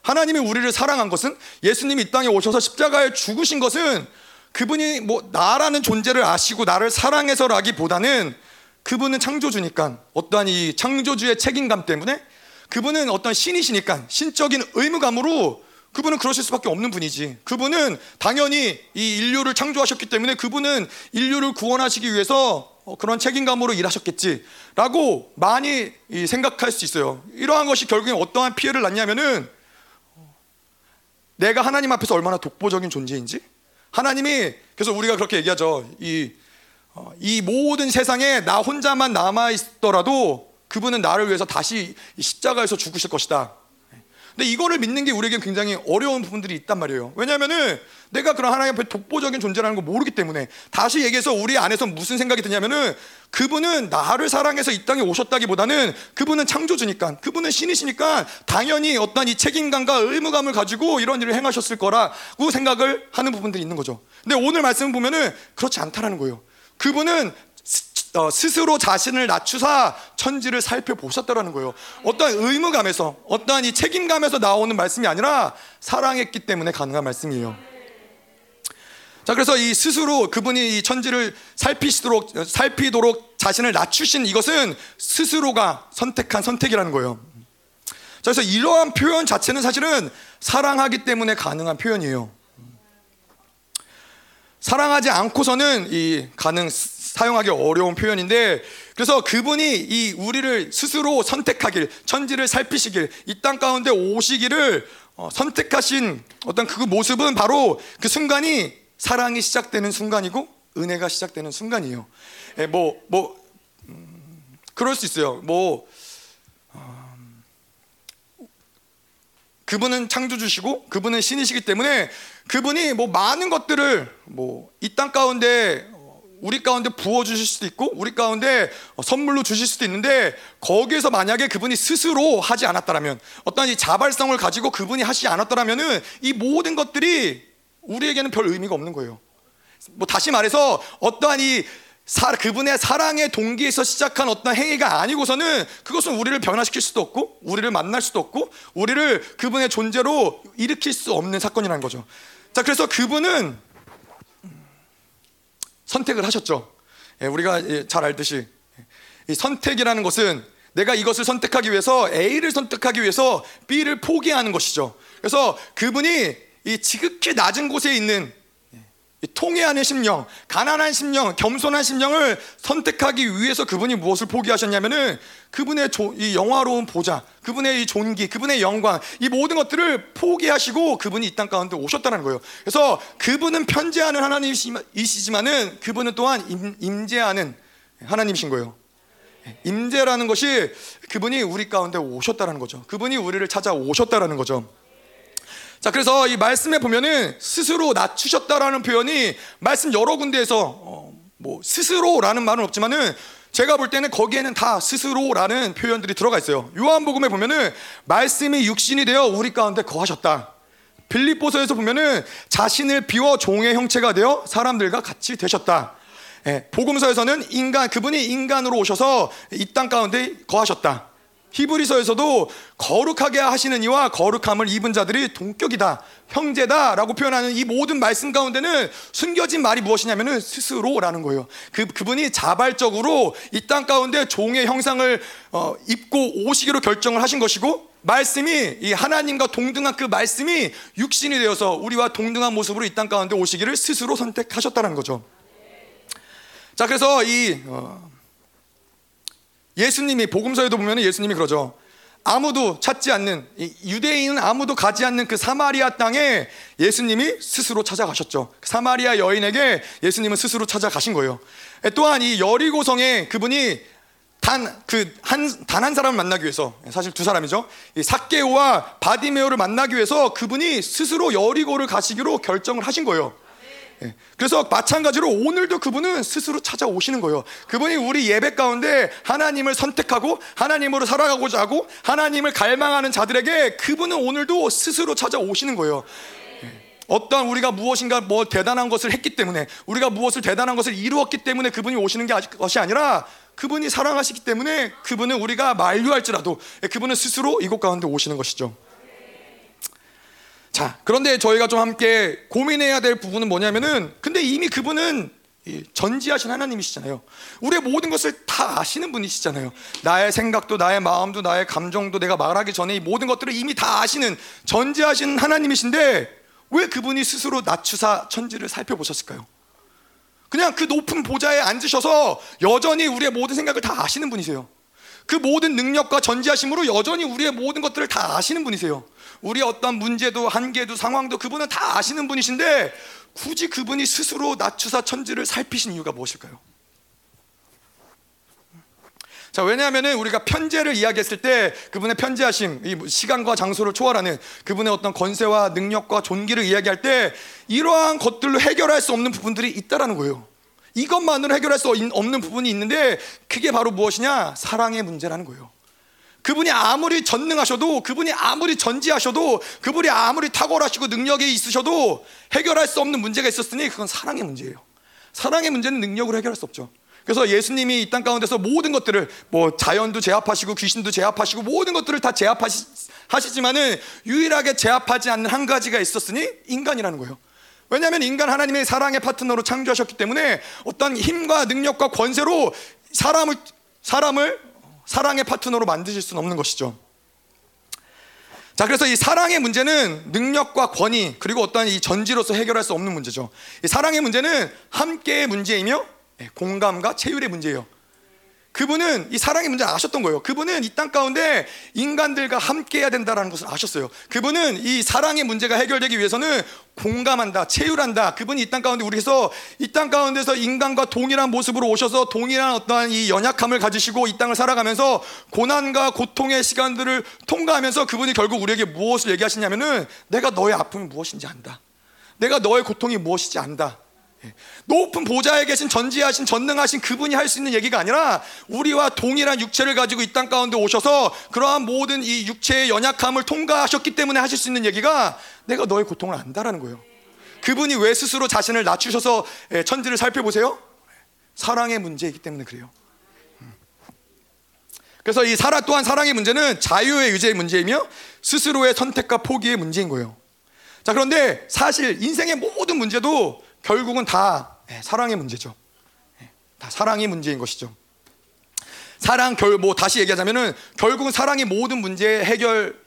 하나님이 우리를 사랑한 것은, 예수님이 이 땅에 오셔서 십자가에 죽으신 것은 그분이 뭐 나라는 존재를 아시고 나를 사랑해서라기보다는 그분은 창조주니까 어떠한 이 창조주의 책임감 때문에, 그분은 어떤 신이시니까 신적인 의무감으로 그분은 그러실 수밖에 없는 분이지. 그분은 당연히 이 인류를 창조하셨기 때문에 그분은 인류를 구원하시기 위해서 그런 책임감으로 일하셨겠지라고 많이 생각할 수 있어요. 이러한 것이 결국엔 어떠한 피해를 낳냐면은 내가 하나님 앞에서 얼마나 독보적인 존재인지, 하나님이, 그래서 우리가 그렇게 얘기하죠. 이 모든 세상에 나 혼자만 남아있더라도 그분은 나를 위해서 다시 십자가에서 죽으실 것이다. 근데 이거를 믿는 게 우리에게 굉장히 어려운 부분들이 있단 말이에요. 왜냐하면은 내가 그런 하나님 앞에 독보적인 존재라는 걸 모르기 때문에. 다시 얘기해서 우리 안에서 무슨 생각이 드냐면은 그분은 나를 사랑해서 이 땅에 오셨다기보다는 그분은 창조주니까, 그분은 신이시니까 당연히 어떤 이 책임감과 의무감을 가지고 이런 일을 행하셨을 거라고 생각을 하는 부분들이 있는 거죠. 근데 오늘 말씀 보면은 그렇지 않다라는 거예요. 그분은 스스로 자신을 낮추사 천지를 살펴보셨다라는 거예요. 어떤 의무감에서, 어떤 이 책임감에서 나오는 말씀이 아니라 사랑했기 때문에 가능한 말씀이에요. 자, 그래서 이 스스로 그분이 이 천지를 살피도록 자신을 낮추신 이것은 스스로가 선택한 선택이라는 거예요. 자, 그래서 이러한 표현 자체는 사실은 사랑하기 때문에 가능한 표현이에요. 사랑하지 않고서는 이 사용하기 어려운 표현인데, 그래서 그분이 이 우리를 스스로 선택하길, 천지를 살피시길, 이 땅 가운데 오시기를 선택하신 어떤 그 모습은 바로 그 순간이 사랑이 시작되는 순간이고 은혜가 시작되는 순간이에요. 그럴 수 있어요. 그분은 창조주시고 그분은 신이시기 때문에 그분이 많은 것들을 이 땅 가운데 우리 가운데 부어주실 수도 있고 우리 가운데 선물로 주실 수도 있는데, 거기에서 만약에 그분이 스스로 하지 않았다라면, 어떤 이 자발성을 가지고 그분이 하시지 않았다라면은 이 모든 것들이 우리에게는 별 의미가 없는 거예요. 다시 말해서 어떠한 이 그분의 사랑의 동기에서 시작한 어떤 행위가 아니고서는 그것은 우리를 변화시킬 수도 없고 우리를 만날 수도 없고 우리를 그분의 존재로 일으킬 수 없는 사건이라는 거죠. 자, 그래서 그분은 선택을 하셨죠. 우리가 잘 알듯이 이 선택이라는 것은 내가 이것을 선택하기 위해서, A를 선택하기 위해서 B를 포기하는 것이죠. 그래서 그분이 이 지극히 낮은 곳에 있는 이 통회하는 심령, 가난한 심령, 겸손한 심령을 선택하기 위해서 그분이 무엇을 포기하셨냐면은 그분의 이 영화로운 보좌, 그분의 이 존귀, 그분의 영광, 이 모든 것들을 포기하시고 그분이 이 땅 가운데 오셨다는 거예요. 그래서 그분은 편재하는 하나님이시지만은 그분은 또한 임재하는 하나님이신 거예요. 임재라는 것이 그분이 우리 가운데 오셨다는 거죠. 그분이 우리를 찾아오셨다는 거죠. 자, 그래서 이 말씀에 보면은 스스로 낮추셨다라는 표현이 말씀 여러 군데에서 스스로라는 말은 없지만은 제가 볼 때는 거기에는 다 스스로라는 표현들이 들어가 있어요. 요한복음에 보면은 말씀이 육신이 되어 우리 가운데 거하셨다. 빌립보서에서 보면은 자신을 비워 종의 형체가 되어 사람들과 같이 되셨다. 예, 복음서에서는 그분이 인간으로 오셔서 이 땅 가운데 거하셨다. 히브리서에서도 거룩하게 하시는 이와 거룩함을 입은 자들이 동격이다, 형제다 라고 표현하는 이 모든 말씀 가운데는 숨겨진 말이 무엇이냐면은 스스로라는 거예요. 그분이 자발적으로 이 땅 가운데 종의 형상을 입고 오시기로 결정을 하신 것이고, 말씀이 이 하나님과 동등한 그 말씀이 육신이 되어서 우리와 동등한 모습으로 이 땅 가운데 오시기를 스스로 선택하셨다는 거죠. 자, 그래서 예수님이 복음서에도 보면 예수님이 그러죠. 아무도 찾지 않는, 유대인은 아무도 가지 않는 그 사마리아 땅에 예수님이 스스로 찾아가셨죠. 사마리아 여인에게 예수님은 스스로 찾아가신 거예요. 또한 이 여리고성에 그분이 단 한 사람을 만나기 위해서, 사실 두 사람이죠, 이 삭개오와 바디메오를 만나기 위해서 그분이 스스로 여리고를 가시기로 결정을 하신 거예요. 그래서 마찬가지로 오늘도 그분은 스스로 찾아오시는 거예요. 그분이 우리 예배 가운데 하나님을 선택하고 하나님으로 살아가고자 하고 하나님을 갈망하는 자들에게 그분은 오늘도 스스로 찾아오시는 거예요. 어떤 우리가 무엇인가 뭐 대단한 것을 했기 때문에, 우리가 무엇을 대단한 것을 이루었기 때문에 그분이 오시는 것이 아니라, 그분이 사랑하시기 때문에 그분은 우리가 만류할지라도 그분은 스스로 이곳 가운데 오시는 것이죠. 자, 그런데 저희가 좀 함께 고민해야 될 부분은 뭐냐면은, 근데 이미 그분은 전지하신 하나님이시잖아요. 우리의 모든 것을 다 아시는 분이시잖아요. 나의 생각도 나의 마음도 나의 감정도 내가 말하기 전에 이 모든 것들을 이미 다 아시는 전지하신 하나님이신데, 왜 그분이 스스로 낮추사 천지를 살펴보셨을까요? 그냥 그 높은 보좌에 앉으셔서 여전히 우리의 모든 생각을 다 아시는 분이세요. 그 모든 능력과 전지하심으로 여전히 우리의 모든 것들을 다 아시는 분이세요. 우리의 어떤 문제도 한계도 상황도 그분은 다 아시는 분이신데, 굳이 그분이 스스로 낮추사 천지를 살피신 이유가 무엇일까요? 자, 왜냐하면은 우리가 편재를 이야기했을 때 그분의 편재하심, 이 시간과 장소를 초월하는 그분의 어떤 권세와 능력과 존귀를 이야기할 때 이러한 것들로 해결할 수 없는 부분들이 있다라는 거예요. 이것만으로 해결할 수 없는 부분이 있는데, 그게 바로 무엇이냐? 사랑의 문제라는 거예요. 그분이 아무리 전능하셔도, 그분이 아무리 전지하셔도, 그분이 아무리 탁월하시고 능력이 있으셔도 해결할 수 없는 문제가 있었으니 그건 사랑의 문제예요. 사랑의 문제는 능력으로 해결할 수 없죠. 그래서 예수님이 이 땅 가운데서 모든 것들을, 뭐 자연도 제압하시고 귀신도 제압하시고 모든 것들을 다 제압하시지만은 유일하게 제압하지 않는 한 가지가 있었으니 인간이라는 거예요. 왜냐하면 인간 하나님의 사랑의 파트너로 창조하셨기 때문에 어떤 힘과 능력과 권세로 사람을 사랑의 파트너로 만드실 수는 없는 것이죠. 자, 그래서 이 사랑의 문제는 능력과 권위 그리고 어떤 이 전지로서 해결할 수 없는 문제죠. 이 사랑의 문제는 함께의 문제이며 공감과 체율의 문제예요. 그분은 이 사랑의 문제를 아셨던 거예요. 그분은 이 땅 가운데 인간들과 함께 해야 된다는 것을 아셨어요. 그분은 이 사랑의 문제가 해결되기 위해서는 공감한다, 체율한다. 그분이 이 땅 가운데 우리에서 이 땅 가운데서 인간과 동일한 모습으로 오셔서 동일한 어떠한 이 연약함을 가지시고 이 땅을 살아가면서 고난과 고통의 시간들을 통과하면서 그분이 결국 우리에게 무엇을 얘기하시냐면은, 내가 너의 아픔이 무엇인지 안다. 내가 너의 고통이 무엇인지 안다. 높은 보좌에 계신 전지하신 전능하신 그분이 할 수 있는 얘기가 아니라, 우리와 동일한 육체를 가지고 이 땅 가운데 오셔서 그러한 모든 이 육체의 연약함을 통과하셨기 때문에 하실 수 있는 얘기가, 내가 너의 고통을 안다라는 거예요. 그분이 왜 스스로 자신을 낮추셔서 천지를 살펴보세요? 사랑의 문제이기 때문에 그래요. 그래서 이 또한 사랑의 문제는 자유의 의지의 문제이며 스스로의 선택과 포기의 문제인 거예요. 자, 그런데 사실 인생의 모든 문제도 결국은 다 사랑의 문제죠. 다 사랑이 문제인 것이죠. 다시 얘기하자면은 결국은 사랑이 모든 문제의 해결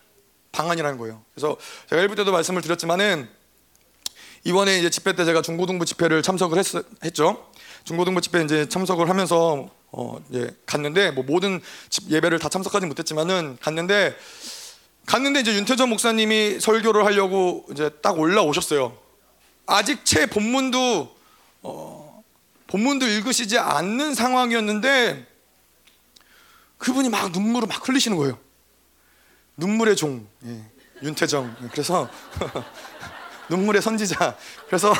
방안이라는 거예요. 그래서 제가 1부 때도 말씀을 드렸지만은, 이번에 이제 집회 때 제가 중고등부 집회를 참석을 했죠. 중고등부 집회 이제 참석을 하면서 이제 갔는데, 뭐 모든 예배를 다 참석하지 못했지만은 갔는데 이제 윤태전 목사님이 설교를 하려고 이제 딱 올라오셨어요. 아직 채 본문도 읽으시지 않는 상황이었는데 그분이 막 눈물을 막 흘리시는 거예요. 눈물의 종, 예, 윤태정. 그래서 눈물의 선지자. 그래서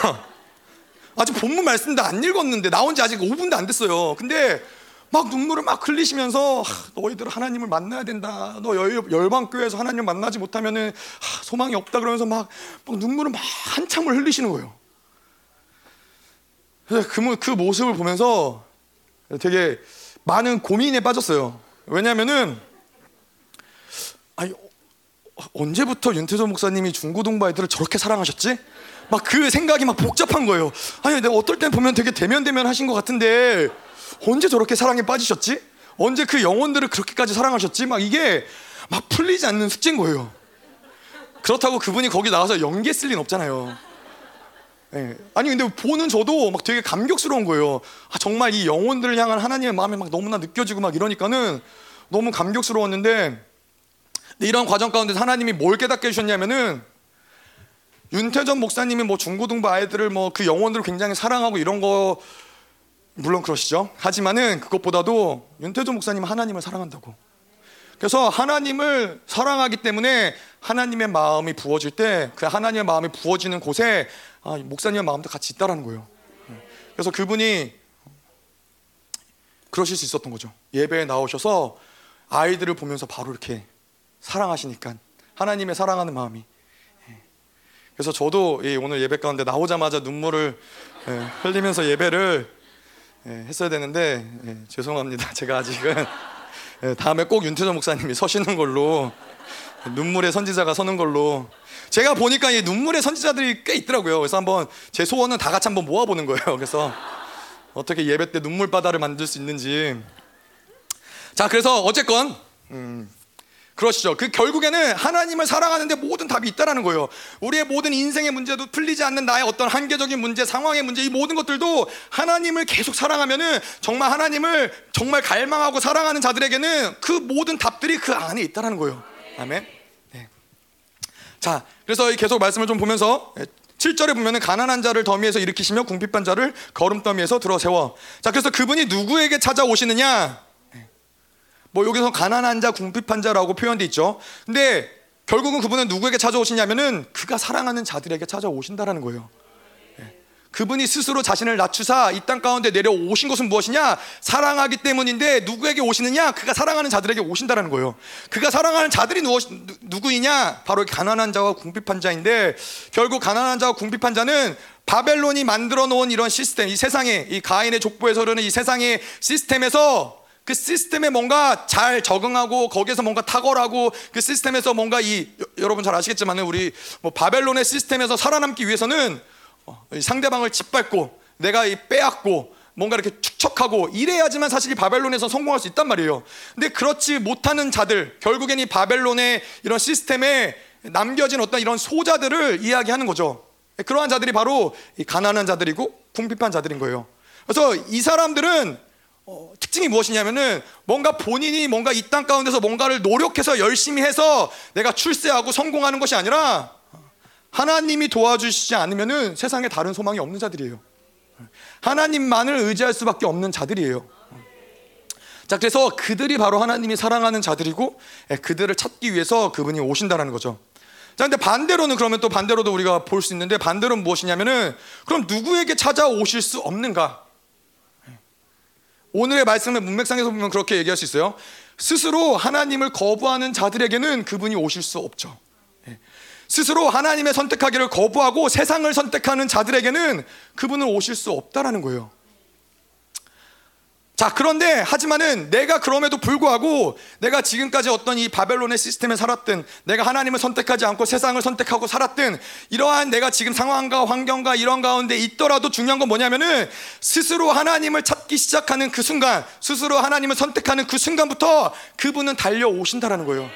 아직 본문 말씀도 안 읽었는데, 나온 지 아직 5분도 안 됐어요. 근데 막 눈물을 막 흘리시면서, 너희들 하나님을 만나야 된다. 너 열방교회에서 하나님을 만나지 못하면은 소망이 없다. 그러면서 막 눈물을 막 한참을 흘리시는 거예요. 그래서 그 모습을 보면서 되게 많은 고민에 빠졌어요. 왜냐하면은, 아니, 언제부터 윤태조 목사님이 중고등부 아이들을 저렇게 사랑하셨지? 막 그 생각이 막 복잡한 거예요. 아니, 내가 어떨 땐 보면 되게 대면대면 하신 것 같은데 언제 저렇게 사랑에 빠지셨지? 언제 그 영혼들을 그렇게까지 사랑하셨지? 막 이게 막 풀리지 않는 숙제인 거예요. 그렇다고 그분이 거기 나가서 연기에 쓸 리는 없잖아요. 네. 아니, 근데 보는 저도 막 되게 감격스러운 거예요. 아, 정말 이 영혼들을 향한 하나님의 마음이 막 너무나 느껴지고 막 이러니까는 너무 감격스러웠는데, 근데 이런 과정 가운데 하나님이 뭘 깨닫게 해주셨냐면은, 윤태전 목사님이 뭐 중고등부 아이들을 뭐 그 영혼들을 굉장히 사랑하고 이런 거 물론 그러시죠. 하지만은 그것보다도 윤태조 목사님은 하나님을 사랑한다고. 그래서 하나님을 사랑하기 때문에 하나님의 마음이 부어질 때 그 하나님의 마음이 부어지는 곳에 목사님의 마음도 같이 있다라는 거예요. 그래서 그분이 그러실 수 있었던 거죠. 예배에 나오셔서 아이들을 보면서 바로 이렇게 사랑하시니까, 하나님의 사랑하는 마음이. 그래서 저도 오늘 예배 가운데 나오자마자 눈물을 흘리면서 예배를 했어야 되는데 죄송합니다. 제가 아직은 다음에 꼭 윤태정 목사님이 서시는 걸로, 눈물의 선지자가 서는 걸로. 제가 보니까 이 눈물의 선지자들이 꽤 있더라고요. 그래서 한번 제 소원은 다 같이 한번 모아보는 거예요. 그래서 어떻게 예배 때 눈물 바다를 만들 수 있는지. 자, 그래서 어쨌건 그러시죠. 그 결국에는 하나님을 사랑하는데 모든 답이 있다라는 거예요. 우리의 모든 인생의 문제도 풀리지 않는 나의 어떤 한계적인 문제, 상황의 문제, 이 모든 것들도 하나님을 계속 사랑하면은, 정말 하나님을 정말 갈망하고 사랑하는 자들에게는 그 모든 답들이 그 안에 있다라는 거예요. 아멘. 네. 자, 그래서 계속 말씀을 좀 보면서 7절에 보면은 가난한 자를 더미에서 일으키시며 궁핍한 자를 거름더미에서 들어 세워. 자, 그래서 그분이 누구에게 찾아오시느냐? 뭐 여기서 가난한 자, 궁핍한 자라고 표현돼 있죠. 근데 결국은 그분은 누구에게 찾아오시냐면은 그가 사랑하는 자들에게 찾아오신다라는 거예요. 그분이 스스로 자신을 낮추사 이 땅 가운데 내려오신 것은 무엇이냐? 사랑하기 때문인데 누구에게 오시느냐? 그가 사랑하는 자들에게 오신다라는 거예요. 그가 사랑하는 자들이 누구이냐? 바로 가난한 자와 궁핍한 자인데, 결국 가난한 자와 궁핍한 자는 바벨론이 만들어 놓은 이런 시스템, 이 세상에, 이 가인의 족보에서 흐르는 이 세상의 시스템에서, 그 시스템에 뭔가 잘 적응하고 거기에서 뭔가 탁월하고, 그 시스템에서 뭔가 여러분 잘 아시겠지만 우리 뭐 바벨론의 시스템에서 살아남기 위해서는 상대방을 짓밟고 내가 빼앗고 뭔가 이렇게 축척하고 이래야지만 사실 이 바벨론에서 성공할 수 있단 말이에요. 근데 그렇지 못하는 자들, 결국엔 이 바벨론의 이런 시스템에 남겨진 어떤 이런 소자들을 이야기하는 거죠. 그러한 자들이 바로 이 가난한 자들이고 궁핍한 자들인 거예요. 그래서 이 사람들은 특징이 무엇이냐면은 뭔가 본인이 뭔가 이 땅 가운데서 뭔가를 노력해서 열심히 해서 내가 출세하고 성공하는 것이 아니라, 하나님이 도와주시지 않으면은 세상에 다른 소망이 없는 자들이에요. 하나님만을 의지할 수밖에 없는 자들이에요. 자, 그래서 그들이 바로 하나님이 사랑하는 자들이고, 그들을 찾기 위해서 그분이 오신다라는 거죠. 자, 근데 반대로는, 그러면 또 반대로도 우리가 볼 수 있는데, 반대로는 무엇이냐면은 그럼 누구에게 찾아오실 수 없는가? 오늘의 말씀의 문맥상에서 보면 그렇게 얘기할 수 있어요. 스스로 하나님을 거부하는 자들에게는 그분이 오실 수 없죠. 스스로 하나님의 선택하기를 거부하고 세상을 선택하는 자들에게는 그분은 오실 수 없다라는 거예요. 자, 그런데 하지만은 내가 그럼에도 불구하고 내가 지금까지 어떤 이 바벨론의 시스템에 살았든, 내가 하나님을 선택하지 않고 세상을 선택하고 살았든, 이러한 내가 지금 상황과 환경과 이런 가운데 있더라도 중요한 건 뭐냐면은 스스로 하나님을 찾기 시작하는 그 순간, 스스로 하나님을 선택하는 그 순간부터 그분은 달려오신다라는 거예요.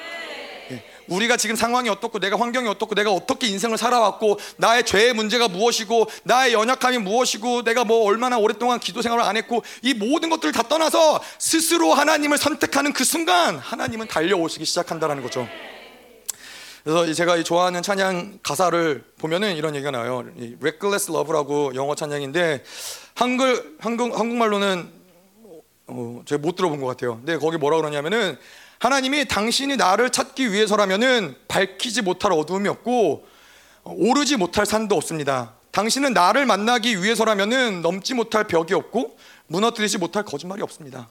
우리가 지금 상황이 어떻고, 내가 환경이 어떻고, 내가 어떻게 인생을 살아왔고, 나의 죄의 문제가 무엇이고, 나의 연약함이 무엇이고, 내가 뭐 얼마나 오랫동안 기도 생활을 안 했고, 이 모든 것들을 다 떠나서 스스로 하나님을 선택하는 그 순간 하나님은 달려오시기 시작한다라는 거죠. 그래서 제가 좋아하는 찬양 가사를 보면은 이런 얘기가 나와요. Reckless Love라고 영어 찬양인데 한국말로는 제가 못 들어본 것 같아요. 근데 거기 뭐라 그러냐면은, 하나님이 당신이 나를 찾기 위해서라면은 밝히지 못할 어두움이 없고 오르지 못할 산도 없습니다. 당신은 나를 만나기 위해서라면은 넘지 못할 벽이 없고 무너뜨리지 못할 거짓말이 없습니다.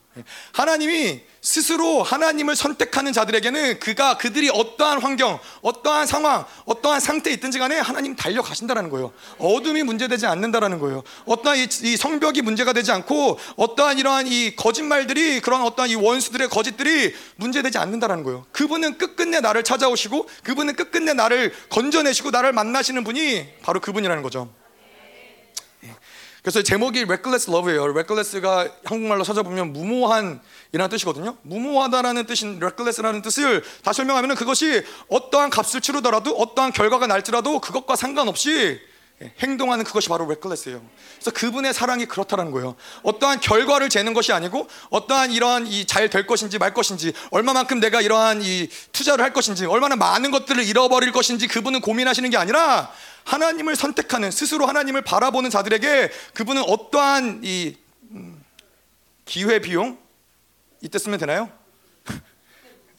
하나님이 스스로 하나님을 선택하는 자들에게는 그들이 어떠한 환경, 어떠한 상황, 어떠한 상태에 있든지 간에 하나님 달려가신다라는 거예요. 어둠이 문제되지 않는다라는 거예요. 어떠한 이 성벽이 문제가 되지 않고, 어떠한 이러한 이 거짓말들이, 그런 어떠한 이 원수들의 거짓들이 문제되지 않는다라는 거예요. 그분은 끝끝내 나를 찾아오시고, 그분은 끝끝내 나를 건져내시고, 나를 만나시는 분이 바로 그분이라는 거죠. 그래서 제목이 Reckless Love예요. Reckless가 한국말로 찾아보면 무모한 이라는 뜻이거든요. 무모하다라는 뜻인 Reckless라는 뜻을 다시 설명하면 그것이 어떠한 값을 치르더라도, 어떠한 결과가 날지라도 그것과 상관없이 행동하는 그것이 바로 Reckless예요. 그래서 그분의 사랑이 그렇다라는 거예요. 어떠한 결과를 재는 것이 아니고, 어떠한 이러한 이 잘 될 것인지 말 것인지, 얼마만큼 내가 이러한 이 투자를 할 것인지, 얼마나 많은 것들을 잃어버릴 것인지 그분은 고민하시는 게 아니라, 하나님을 선택하는, 스스로 하나님을 바라보는 자들에게 그분은 어떠한 이 기회 비용? 이때 쓰면 되나요?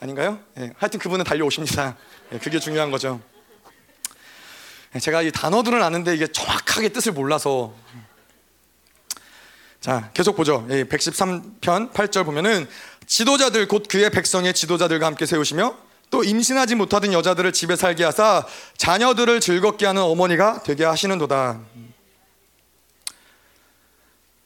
아닌가요? 네, 하여튼 그분은 달려오십니다. 네, 그게 중요한 거죠. 제가 이 단어들은 아는데 이게 정확하게 뜻을 몰라서. 자, 계속 보죠. 113편 8절 보면은 지도자들 곧 그의 백성의 지도자들과 함께 세우시며 또 임신하지 못하던 여자들을 집에 살게 하사 자녀들을 즐겁게 하는 어머니가 되게 하시는도다.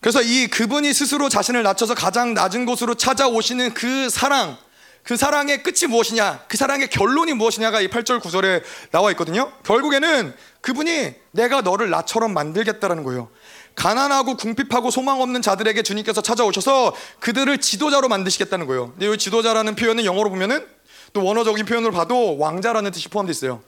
그래서 이 그분이 스스로 자신을 낮춰서 가장 낮은 곳으로 찾아오시는 그 사랑, 그 사랑의 끝이 무엇이냐, 그 사랑의 결론이 무엇이냐가 이 8절 9절에 나와 있거든요. 결국에는 그분이 내가 너를 나처럼 만들겠다라는 거예요. 가난하고 궁핍하고 소망 없는 자들에게 주님께서 찾아오셔서 그들을 지도자로 만드시겠다는 거예요. 근데 이 지도자라는 표현은 영어로 보면은, 또 원어적인 표현으로 봐도 왕자라는 뜻이 포함되어 있어요.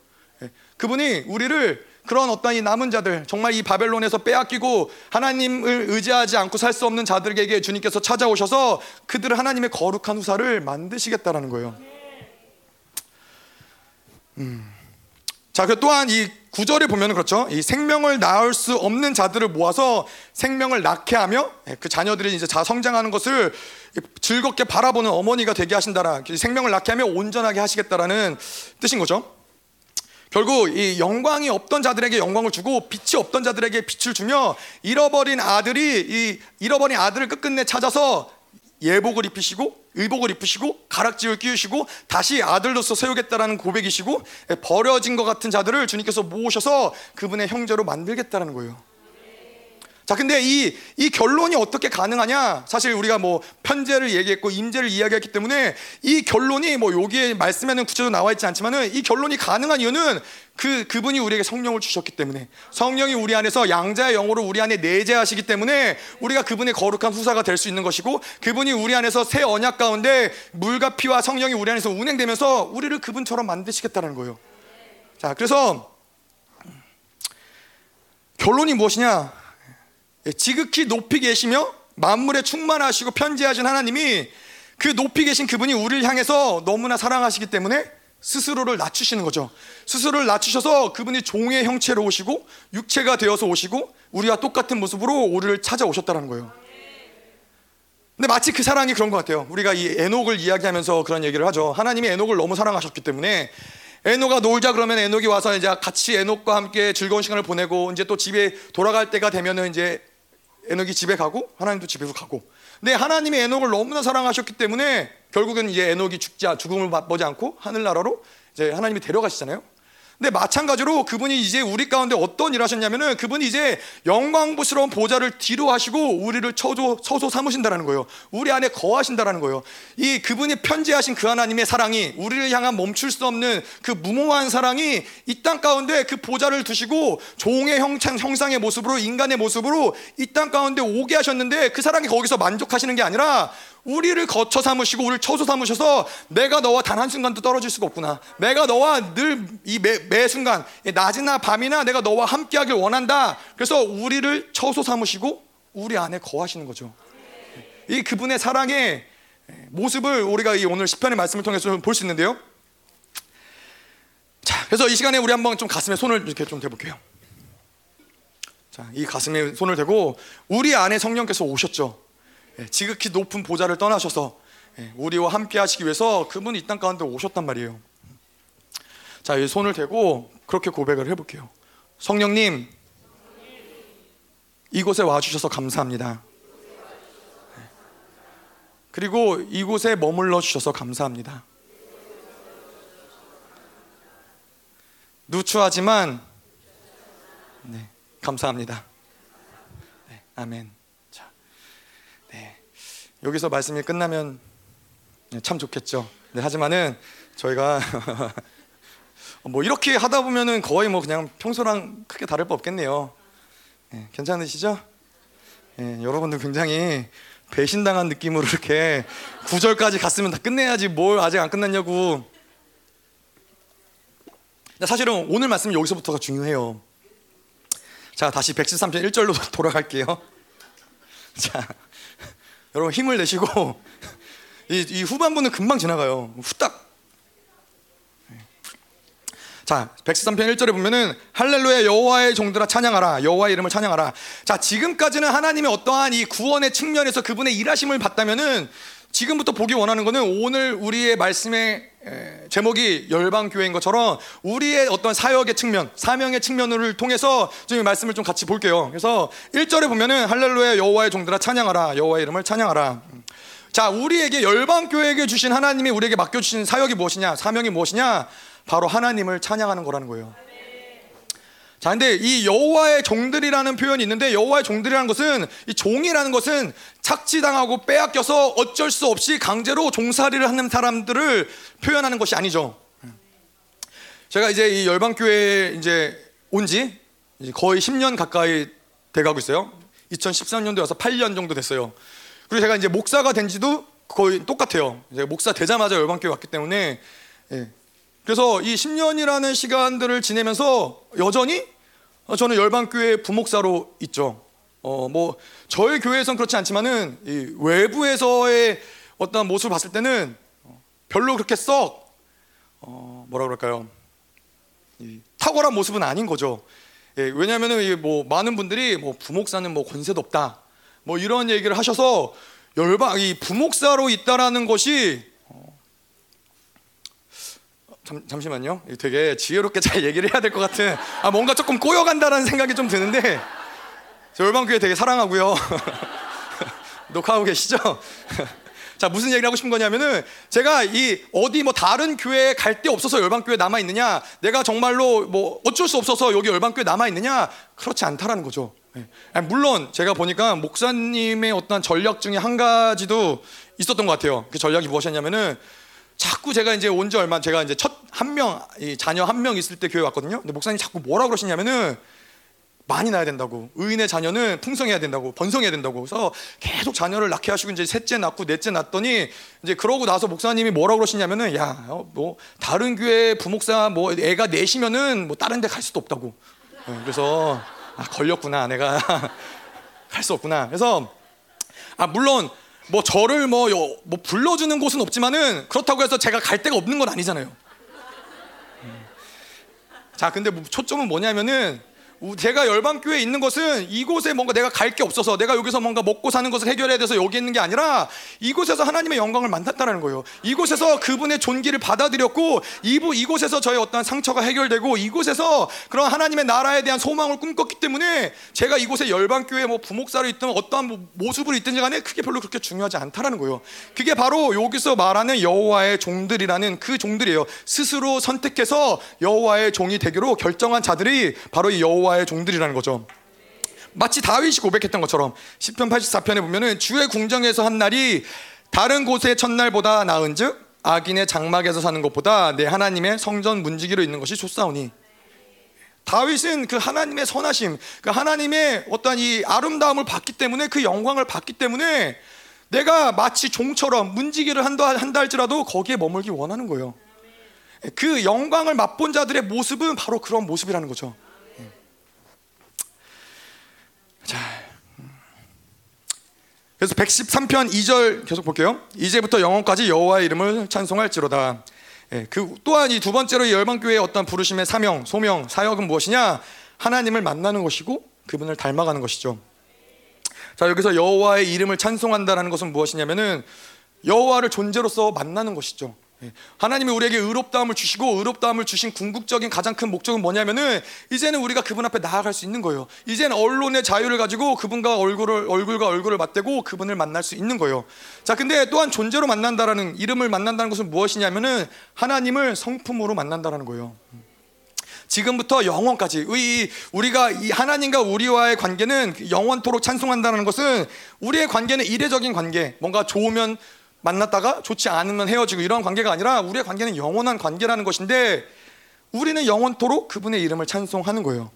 그분이 우리를 그런 어떤 이 남은 자들, 정말 이 바벨론에서 빼앗기고 하나님을 의지하지 않고 살 수 없는 자들에게 주님께서 찾아오셔서 그들을 하나님의 거룩한 후사를 만드시겠다라는 거예요. 자, 그 또한 이 9절에 보면 그렇죠. 이 생명을 낳을 수 없는 자들을 모아서 생명을 낳게 하며 그 자녀들이 이제 성장하는 것을 즐겁게 바라보는 어머니가 되게 하신다라. 생명을 낳게 하며 온전하게 하시겠다라는 뜻인 거죠. 결국 이 영광이 없던 자들에게 영광을 주고 빛이 없던 자들에게 빛을 주며 잃어버린 아들을 끝끝내 찾아서 예복을 입히시고 의복을 입히시고 가락지를 끼우시고 다시 아들로서 세우겠다라는 고백이시고, 버려진 것 같은 자들을 주님께서 모으셔서 그분의 형제로 만들겠다라는 거예요. 자, 근데 이 결론이 어떻게 가능하냐? 사실 우리가 뭐 편제를 얘기했고 임제를 이야기했기 때문에 이 결론이 뭐 여기에 말씀에는 구체적으로 나와 있지 않지만은 이 결론이 가능한 이유는 그분이 우리에게 성령을 주셨기 때문에, 성령이 우리 안에서 양자의 영으로 우리 안에 내재하시기 때문에 우리가 그분의 거룩한 후사가 될 수 있는 것이고, 그분이 우리 안에서 새 언약 가운데 물과 피와 성령이 우리 안에서 운행되면서 우리를 그분처럼 만드시겠다는 거예요. 자, 그래서 결론이 무엇이냐? 지극히 높이 계시며 만물에 충만하시고 편지하신 하나님이, 그 높이 계신 그분이 우리를 향해서 너무나 사랑하시기 때문에 스스로를 낮추시는 거죠. 스스로를 낮추셔서 그분이 종의 형체로 오시고 육체가 되어서 오시고 우리와 똑같은 모습으로 우리를 찾아오셨다는 거예요. 근데 마치 그 사랑이 그런 것 같아요. 우리가 이 에녹을 이야기하면서 그런 얘기를 하죠. 하나님이 에녹을 너무 사랑하셨기 때문에 에녹아 놀자 그러면 에녹이 와서 이제 같이 에녹과 함께 즐거운 시간을 보내고, 이제 또 집에 돌아갈 때가 되면은 이제 에녹이 집에 가고 하나님도 집에로 가고. 근데 하나님이 에녹을 너무나 사랑하셨기 때문에 결국은 이제 에녹이 죽음을 맛보지 않고 하늘나라로 이제 하나님이 데려가시잖아요. 근데 마찬가지로 그분이 이제 우리 가운데 어떤 일을 하셨냐면은, 그분이 이제 영광스러운 보좌를 뒤로 하시고 우리를 처소 삼으신다라는 거예요. 우리 안에 거하신다라는 거예요. 이 그분이 편지하신 그 하나님의 사랑이, 우리를 향한 멈출 수 없는 그 무모한 사랑이 이 땅 가운데 그 보좌를 두시고 종의 형상의 모습으로, 인간의 모습으로 이 땅 가운데 오게 하셨는데, 그 사랑이 거기서 만족하시는 게 아니라 우리를 거처 삼으시고 우리를 처소 삼으셔서 내가 너와 단 한순간도 떨어질 수가 없구나, 내가 너와 늘 이 매 순간 낮이나 밤이나 내가 너와 함께하길 원한다. 그래서 우리를 처소 삼으시고 우리 안에 거하시는 거죠. 이 그분의 사랑의 모습을 우리가 이 오늘 시편의 말씀을 통해서 볼 수 있는데요. 자, 그래서 이 시간에 우리 한번 좀 가슴에 손을 이렇게 좀 대볼게요. 자, 이 가슴에 손을 대고, 우리 안에 성령께서 오셨죠. 지극히 높은 보좌를 떠나셔서 우리와 함께 하시기 위해서 그분이 이 땅 가운데 오셨단 말이에요. 자, 이 손을 대고 그렇게 고백을 해볼게요. 성령님, 이곳에 와주셔서 감사합니다. 그리고 이곳에 머물러 주셔서 감사합니다. 누추하지만 감사합니다. 아멘. 여기서 말씀이 끝나면 참 좋겠죠. 네, 하지만은 저희가 뭐 이렇게 하다 보면은 거의 뭐 그냥 평소랑 크게 다를 바 없겠네요. 네, 괜찮으시죠? 네, 여러분들 굉장히 배신당한 느낌으로 이렇게 9절까지 갔으면 다 끝내야지 뭘 아직 안 끝났냐고. 사실은 오늘 말씀 여기서부터가 중요해요. 자, 다시 113편 1절로 돌아갈게요. 자, 여러분 힘을 내시고 이 후반부는 금방 지나가요. 후딱. 자, 113편 1절에 보면은 할렐루야 여호와의 종들아 찬양하라, 여호와의 이름을 찬양하라. 자, 지금까지는 하나님의 어떠한 이 구원의 측면에서 그분의 일하심을 봤다면은, 지금부터 보기 원하는 거는 오늘 우리의 말씀의 제목이 열방교회인 것처럼 우리의 어떤 사역의 측면, 사명의 측면을 통해서 지금 말씀을 좀 같이 볼게요. 그래서 1절에 보면은 할렐루야 여호와의 종들아 찬양하라, 여호와의 이름을 찬양하라. 자, 우리에게 열방교회에게 주신 하나님이 우리에게 맡겨주신 사역이 무엇이냐, 사명이 무엇이냐, 바로 하나님을 찬양하는 거라는 거예요. 자, 근데 이 여호와의 종들이라는 표현이 있는데, 여호와의 종들이라는 것은, 이 종이라는 것은 착취당하고 빼앗겨서 어쩔 수 없이 강제로 종살이를 하는 사람들을 표현하는 것이 아니죠. 제가 이제 이 열방교회에 이제 온 지 거의 10년 가까이 돼가고 있어요. 2013년도에 와서 8년 정도 됐어요. 그리고 제가 이제 목사가 된 지도 거의 똑같아요. 이제 목사 되자마자 열방교회 왔기 때문에. 예. 그래서 이 10년이라는 시간들을 지내면서 여전히 저는 열방교회 부목사로 있죠. 뭐 저희 교회에선 그렇지 않지만은 이 외부에서의 어떤 모습을 봤을 때는 별로 그렇게 썩 뭐라 그럴까요? 이 탁월한 모습은 아닌 거죠. 예, 왜냐하면은 뭐 많은 분들이 뭐 부목사는 뭐 권세도 없다, 뭐 이런 얘기를 하셔서 열방 이 부목사로 있다라는 것이 잠시만요. 되게 지혜롭게 잘 얘기를 해야 될 것 같은, 아 뭔가 조금 꼬여간다라는 생각이 좀 드는데, 저 열방교회 되게 사랑하고요. 녹화하고 계시죠? 자, 무슨 얘기를 하고 싶은 거냐면은, 제가 이 어디 뭐 다른 교회에 갈 데 없어서 열방교회 남아 있느냐, 내가 정말로 뭐 어쩔 수 없어서 여기 열방교회 남아 있느냐, 그렇지 않다라는 거죠. 물론 제가 보니까 목사님의 어떤 전략 중에 한 가지도 있었던 것 같아요. 그 전략이 무엇이었냐면은, 자꾸 제가 이제 온 지 얼마, 제가 이제 첫 한 명, 이 자녀 한 명 있을 때 교회 왔거든요. 근데 목사님 자꾸 뭐라 그러시냐면은, 많이 낳아야 된다고, 의인의 자녀는 풍성해야 된다고, 번성해야 된다고. 그래서 계속 자녀를 낳게 하시고 이제 셋째 낳고 넷째 낳았더니, 이제 그러고 나서 목사님이 뭐라 그러시냐면은, 야, 뭐 다른 교회 부목사 뭐 애가 넷이면은 뭐 다른 데 갈 수도 없다고. 그래서 아, 걸렸구나, 내가 갈 수 없구나. 그래서 아 물론 뭐 저를 뭐 불러주는 곳은 없지만은, 그렇다고 해서 제가 갈 데가 없는 건 아니잖아요. 자, 근데 뭐 초점은 뭐냐면은, 제가 열방교회에 있는 것은 이곳에 뭔가 내가 갈 게 없어서, 내가 여기서 뭔가 먹고 사는 것을 해결해야 돼서 여기 있는 게 아니라, 이곳에서 하나님의 영광을 만났다는 거예요. 이곳에서 그분의 존귀를 받아들였고, 이곳에서 저의 어떤 상처가 해결되고, 이곳에서 그런 하나님의 나라에 대한 소망을 꿈꿨기 때문에, 제가 이곳에 열방교회에 뭐 부목사로 있든 어떠한 뭐 모습으로 있든지 간에 그게 별로 그렇게 중요하지 않다라는 거예요. 그게 바로 여기서 말하는 여호와의 종들이라는 그 종들이에요. 스스로 선택해서 여호와의 종이 되기로 결정한 자들이 바로 이 여호와의 종들이라는 거죠. 마치 다윗이 고백했던 것처럼 시편 84편에 보면은, 주의 궁정에서 한 날이 다른 곳의 첫날보다 나은즉 악인의 장막에서 사는 것보다 내 하나님의 성전 문지기로 있는 것이 좋사오니. 다윗은 그 하나님의 선하심, 그 하나님의 어떤 이 아름다움을 봤기 때문에, 그 영광을 봤기 때문에, 내가 마치 종처럼 문지기를 한다 할지라도 거기에 머물기 원하는 거예요. 그 영광을 맛본 자들의 모습은 바로 그런 모습이라는 거죠. 자, 그래서 113편 2절 계속 볼게요. 이제부터 영원까지 여호와의 이름을 찬송할지로다. 예, 그 또한 이 두 번째로 이 열방교회의 어떤 부르심의 사명, 소명, 사역은 무엇이냐? 하나님을 만나는 것이고 그분을 닮아가는 것이죠. 자, 여기서 여호와의 이름을 찬송한다라는 것은 무엇이냐면은, 여호와를 존재로서 만나는 것이죠. 하나님이 우리에게 의롭다함을 주시고, 의롭다함을 주신 궁극적인 가장 큰 목적은 뭐냐면은, 이제는 우리가 그분 앞에 나아갈 수 있는 거예요. 이제는 언론의 자유를 가지고 그분과 얼굴과 얼굴을 맞대고 그분을 만날 수 있는 거예요. 자, 근데 또한 존재로 만난다라는, 이름을 만난다는 것은 무엇이냐면은, 하나님을 성품으로 만난다라는 거예요. 지금부터 영원까지 우리가 이 하나님과 우리와의 관계는 영원토록 찬송한다는 것은, 우리의 관계는 이례적인 관계, 뭔가 좋으면 만났다가 좋지 않으면 헤어지고 이런 관계가 아니라, 우리의 관계는 영원한 관계라는 것인데, 우리는 영원토록 그분의 이름을 찬송하는 거예요.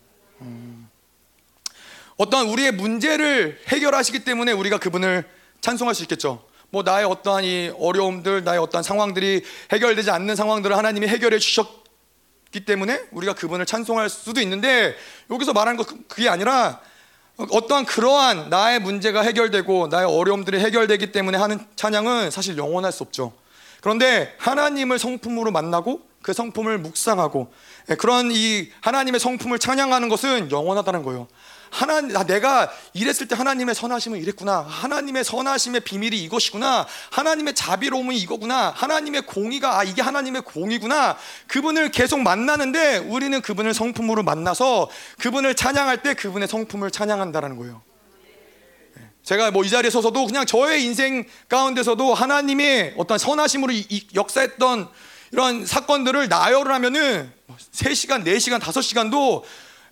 어떤 우리의 문제를 해결하시기 때문에 우리가 그분을 찬송할 수 있겠죠. 뭐 나의 어떠한 이 어려움들, 나의 어떠한 상황들이 해결되지 않는 상황들을 하나님이 해결해 주셨기 때문에 우리가 그분을 찬송할 수도 있는데, 여기서 말하는 것 그게 아니라, 어떠한 그러한 나의 문제가 해결되고 나의 어려움들이 해결되기 때문에 하는 찬양은 사실 영원할 수 없죠. 그런데 하나님을 성품으로 만나고 그 성품을 묵상하고, 그런 이 하나님의 성품을 찬양하는 것은 영원하다는 거예요. 내가 이랬을 때 하나님의 선하심은 이랬구나, 하나님의 선하심의 비밀이 이것이구나, 하나님의 자비로움이 이거구나, 하나님의 공의가 이게 하나님의 공의구나. 그분을 계속 만나는데, 우리는 그분을 성품으로 만나서 그분을 찬양할 때 그분의 성품을 찬양한다라는 거예요. 제가 뭐 이 자리에 서서도 그냥 저의 인생 가운데서도 하나님의 어떤 선하심으로 역사했던 이런 사건들을 나열을 하면은 3시간, 4시간, 5시간도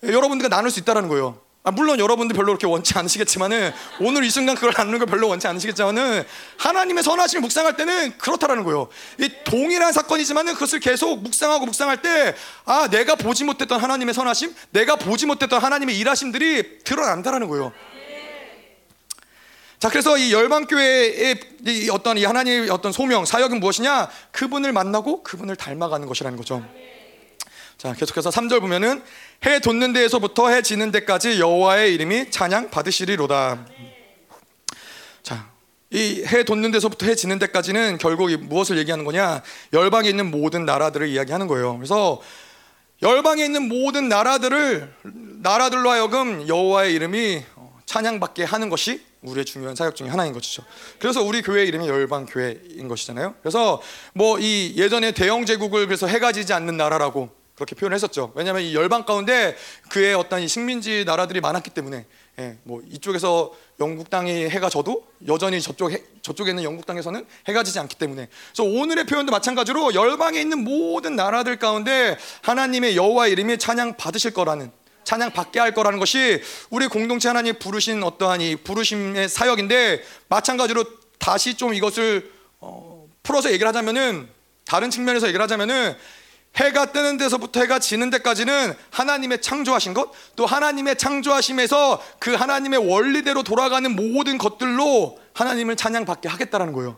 여러분들과 나눌 수 있다는 거예요. 아, 물론 여러분들 별로 그렇게 원치 않으시겠지만은 오늘 이 순간 그걸 나누는 걸 별로 원치 않으시겠지만은 하나님의 선하심을 묵상할 때는 그렇다라는 거예요. 이 동일한 사건이지만은 그것을 계속 묵상하고 묵상할 때 아, 내가 보지 못했던 하나님의 선하심, 내가 보지 못했던 하나님의 일하심들이 드러난다라는 거예요. 자, 그래서 이 열방교회의 이 어떤 이 하나님의 어떤 소명, 사역은 무엇이냐? 그분을 만나고 그분을 닮아가는 것이라는 거죠. 자, 계속해서 3절 보면은 해 돋는 데에서부터 해 지는 데까지 여호와의 이름이 찬양 받으시리로다. 자, 이 해 돋는 데서부터 해 지는 데까지는 결국 무엇을 얘기하는 거냐? 열방에 있는 모든 나라들을 이야기하는 거예요. 그래서 열방에 있는 모든 나라들로 하여금 여호와의 이름이 찬양받게 하는 것이 우리의 중요한 사역 중에 하나인 것이죠. 그래서 우리 교회의 이름이 열방교회인 것이잖아요. 그래서 뭐 이 예전에 대영 제국을 그래서 해가 지지 않는 나라라고 그렇게 표현했었죠. 왜냐하면 이 열방 가운데 그의 어떤 이 식민지 나라들이 많았기 때문에, 예, 뭐 이쪽에서 영국 땅에 해가 져도 여전히 저쪽에 있는 영국 땅에서는 해가 지지 않기 때문에. 그래서 오늘의 표현도 마찬가지로 열방에 있는 모든 나라들 가운데 하나님의 여호와의 이름이 찬양 받으실 거라는, 찬양 받게 할 거라는 것이 우리 공동체 하나님 부르신 어떠한 이 부르심의 사역인데, 마찬가지로 다시 좀 이것을 풀어서 얘기를 하자면은, 다른 측면에서 얘기를 하자면은, 해가 뜨는 데서부터 해가 지는 데까지는 하나님의 창조하신 것, 또 하나님의 창조하심에서 그 하나님의 원리대로 돌아가는 모든 것들로 하나님을 찬양받게 하겠다라는 거예요.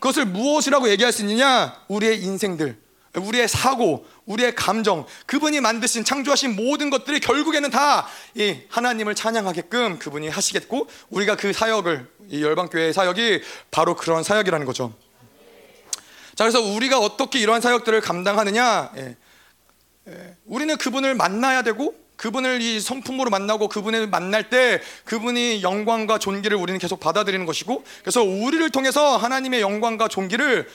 그것을 무엇이라고 얘기할 수 있느냐? 우리의 인생들, 우리의 사고, 우리의 감정, 그분이 만드신 창조하신 모든 것들이 결국에는 다 이 하나님을 찬양하게끔 그분이 하시겠고, 우리가 그 사역을, 이 열방교회의 사역이 바로 그런 사역이라는 거죠. 자, 그래서 우리가 어떻게 이러한 사역들을 감당하느냐? 우리는 그분을 만나야 되고, 그분을 이 성품으로 만나고, 그분을 만날 때 그분이 영광과 존귀를 우리는 계속 받아들이는 것이고, 그래서 우리를 통해서 하나님의 영광과 존귀를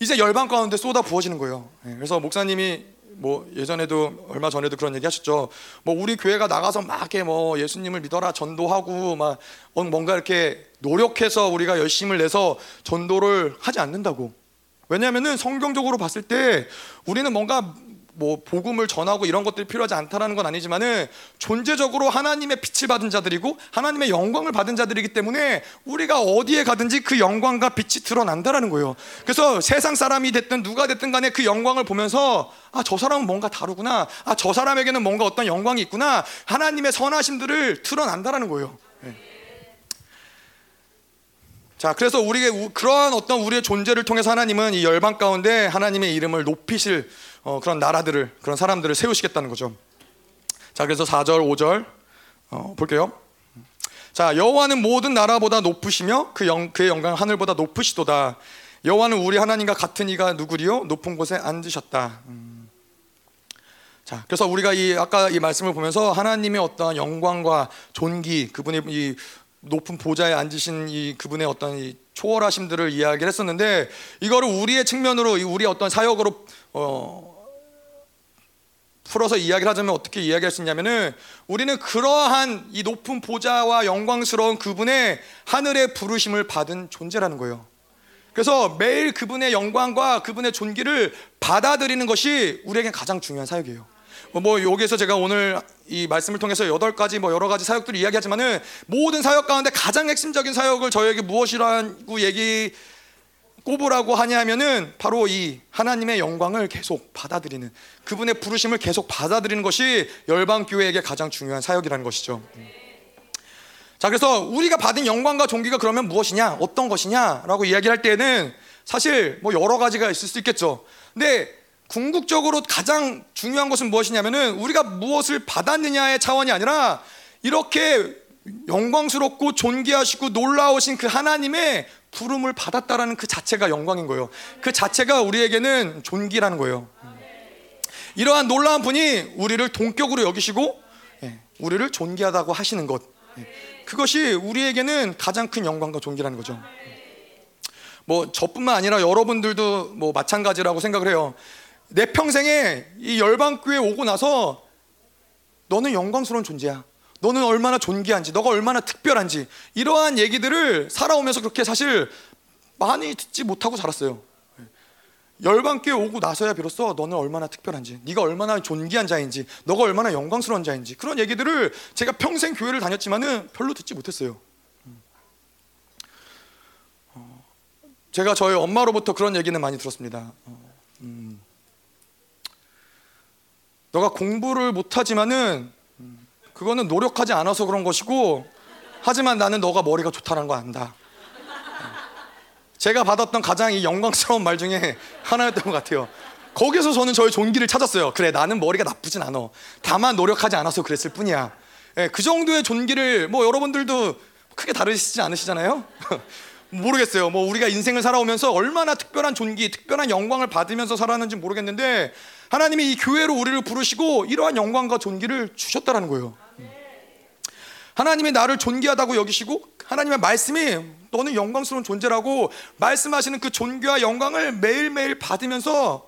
이제 열방 가운데 쏟아 부어지는 거예요. 그래서 목사님이 뭐 예전에도, 얼마 전에도 그런 얘기 하셨죠. 뭐 우리 교회가 나가서 막 이렇게 뭐 예수님을 믿어라 전도하고 막 뭔가 이렇게 노력해서 우리가 열심을 내서 전도를 하지 않는다고. 왜냐하면은 성경적으로 봤을 때 우리는 뭔가 뭐 복음을 전하고 이런 것들이 필요하지 않다라는 건 아니지만은, 존재적으로 하나님의 빛을 받은 자들이고 하나님의 영광을 받은 자들이기 때문에 우리가 어디에 가든지 그 영광과 빛이 드러난다라는 거예요. 그래서 세상 사람이 됐든 누가 됐든 간에 그 영광을 보면서 아, 저 사람은 뭔가 다르구나, 아, 저 사람에게는 뭔가 어떤 영광이 있구나, 하나님의 선하심들을 드러난다라는 거예요. 자, 그래서 우리의 그러한 어떤 우리의 존재를 통해서 하나님은 이 열방 가운데 하나님의 이름을 높이실 그런 나라들을, 그런 사람들을 세우시겠다는 거죠. 자, 그래서 4절, 5절 볼게요. 자, 여호와는 모든 나라보다 높으시며 그의 영광 하늘보다 높으시도다. 여호와는 우리 하나님과 같은 이가 누구리요? 높은 곳에 앉으셨다. 자, 그래서 우리가 이 아까 이 말씀을 보면서 하나님의 어떤 영광과 존귀, 그분의 이 높은 보좌에 앉으신 이 그분의 어떤 이 초월하심들을 이야기를 했었는데, 이거를 우리의 측면으로, 우리의 어떤 사역으로 풀어서 이야기를 하자면 어떻게 이야기할 수 있냐면은, 우리는 그러한 이 높은 보좌와 영광스러운 그분의 하늘의 부르심을 받은 존재라는 거예요. 그래서 매일 그분의 영광과 그분의 존귀를 받아들이는 것이 우리에게 가장 중요한 사역이에요. 뭐 여기에서 제가 오늘 이 말씀을 통해서 8가지 뭐 여러 가지 사역들을 이야기하지만은, 모든 사역 가운데 가장 핵심적인 사역을 저에게 무엇이라고 얘기 꼽으라고 하냐면은, 바로 이 하나님의 영광을 계속 받아들이는, 그분의 부르심을 계속 받아들이는 것이 열방 교회에게 가장 중요한 사역이라는 것이죠. 자, 그래서 우리가 받은 영광과 존귀가 그러면 무엇이냐, 어떤 것이냐라고 이야기할 때에는 사실 뭐 여러 가지가 있을 수 있겠죠. 근데 궁극적으로 가장 중요한 것은 무엇이냐면은, 우리가 무엇을 받았느냐의 차원이 아니라, 이렇게 영광스럽고 존귀하시고 놀라우신 그 하나님의 부름을 받았다라는 그 자체가 영광인 거예요. 그 자체가 우리에게는 존귀라는 거예요. 이러한 놀라운 분이 우리를 동격으로 여기시고 우리를 존귀하다고 하시는 것, 그것이 우리에게는 가장 큰 영광과 존귀라는 거죠. 뭐 저뿐만 아니라 여러분들도 뭐 마찬가지라고 생각을 해요. 내 평생에 이 열방교회 오고 나서 너는 영광스러운 존재야, 너는 얼마나 존귀한지, 너가 얼마나 특별한지, 이러한 얘기들을 살아오면서 그렇게 사실 많이 듣지 못하고 자랐어요. 열방교회 오고 나서야 비로소 너는 얼마나 특별한지, 네가 얼마나 존귀한 자인지, 너가 얼마나 영광스러운 자인지, 그런 얘기들을 제가 평생 교회를 다녔지만은 별로 듣지 못했어요. 제가 저희 엄마로부터 그런 얘기는 많이 들었습니다. 너가 공부를 못하지만은 그거는 노력하지 않아서 그런 것이고, 하지만 나는 너가 머리가 좋다는 거 안다. 제가 받았던 가장 이 영광스러운 말 중에 하나였던 것 같아요. 거기서 저는 저의 존귀를 찾았어요. 그래, 나는 머리가 나쁘진 않아. 다만 노력하지 않아서 그랬을 뿐이야. 예, 그 정도의 존귀를 뭐 여러분들도 크게 다르시지 않으시잖아요. 모르겠어요. 뭐 우리가 인생을 살아오면서 얼마나 특별한 존귀, 특별한 영광을 받으면서 살았는지 모르겠는데, 하나님이 이 교회로 우리를 부르시고 이러한 영광과 존귀를 주셨다라는 거예요. 하나님이 나를 존귀하다고 여기시고, 하나님의 말씀이 너는 영광스러운 존재라고 말씀하시는 그 존귀와 영광을 매일매일 받으면서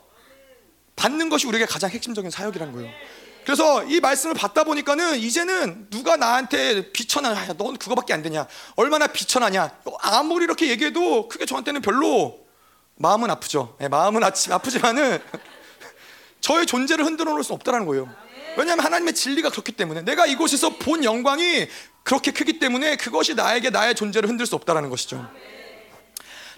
받는 것이 우리에게 가장 핵심적인 사역이라는 거예요. 그래서 이 말씀을 받다 보니까는 이제는 누가 나한테 비천하냐, 넌 그거밖에 안 되냐, 얼마나 비천하냐, 아무리 이렇게 얘기해도 그게 저한테는 별로 마음은 아프죠. 네, 마음은 아프지만은 저의 존재를 흔들어 놓을 수 없다는 거예요. 왜냐하면 하나님의 진리가 그렇기 때문에, 내가 이곳에서 본 영광이 그렇게 크기 때문에 그것이 나에게 나의 존재를 흔들 수 없다는 것이죠.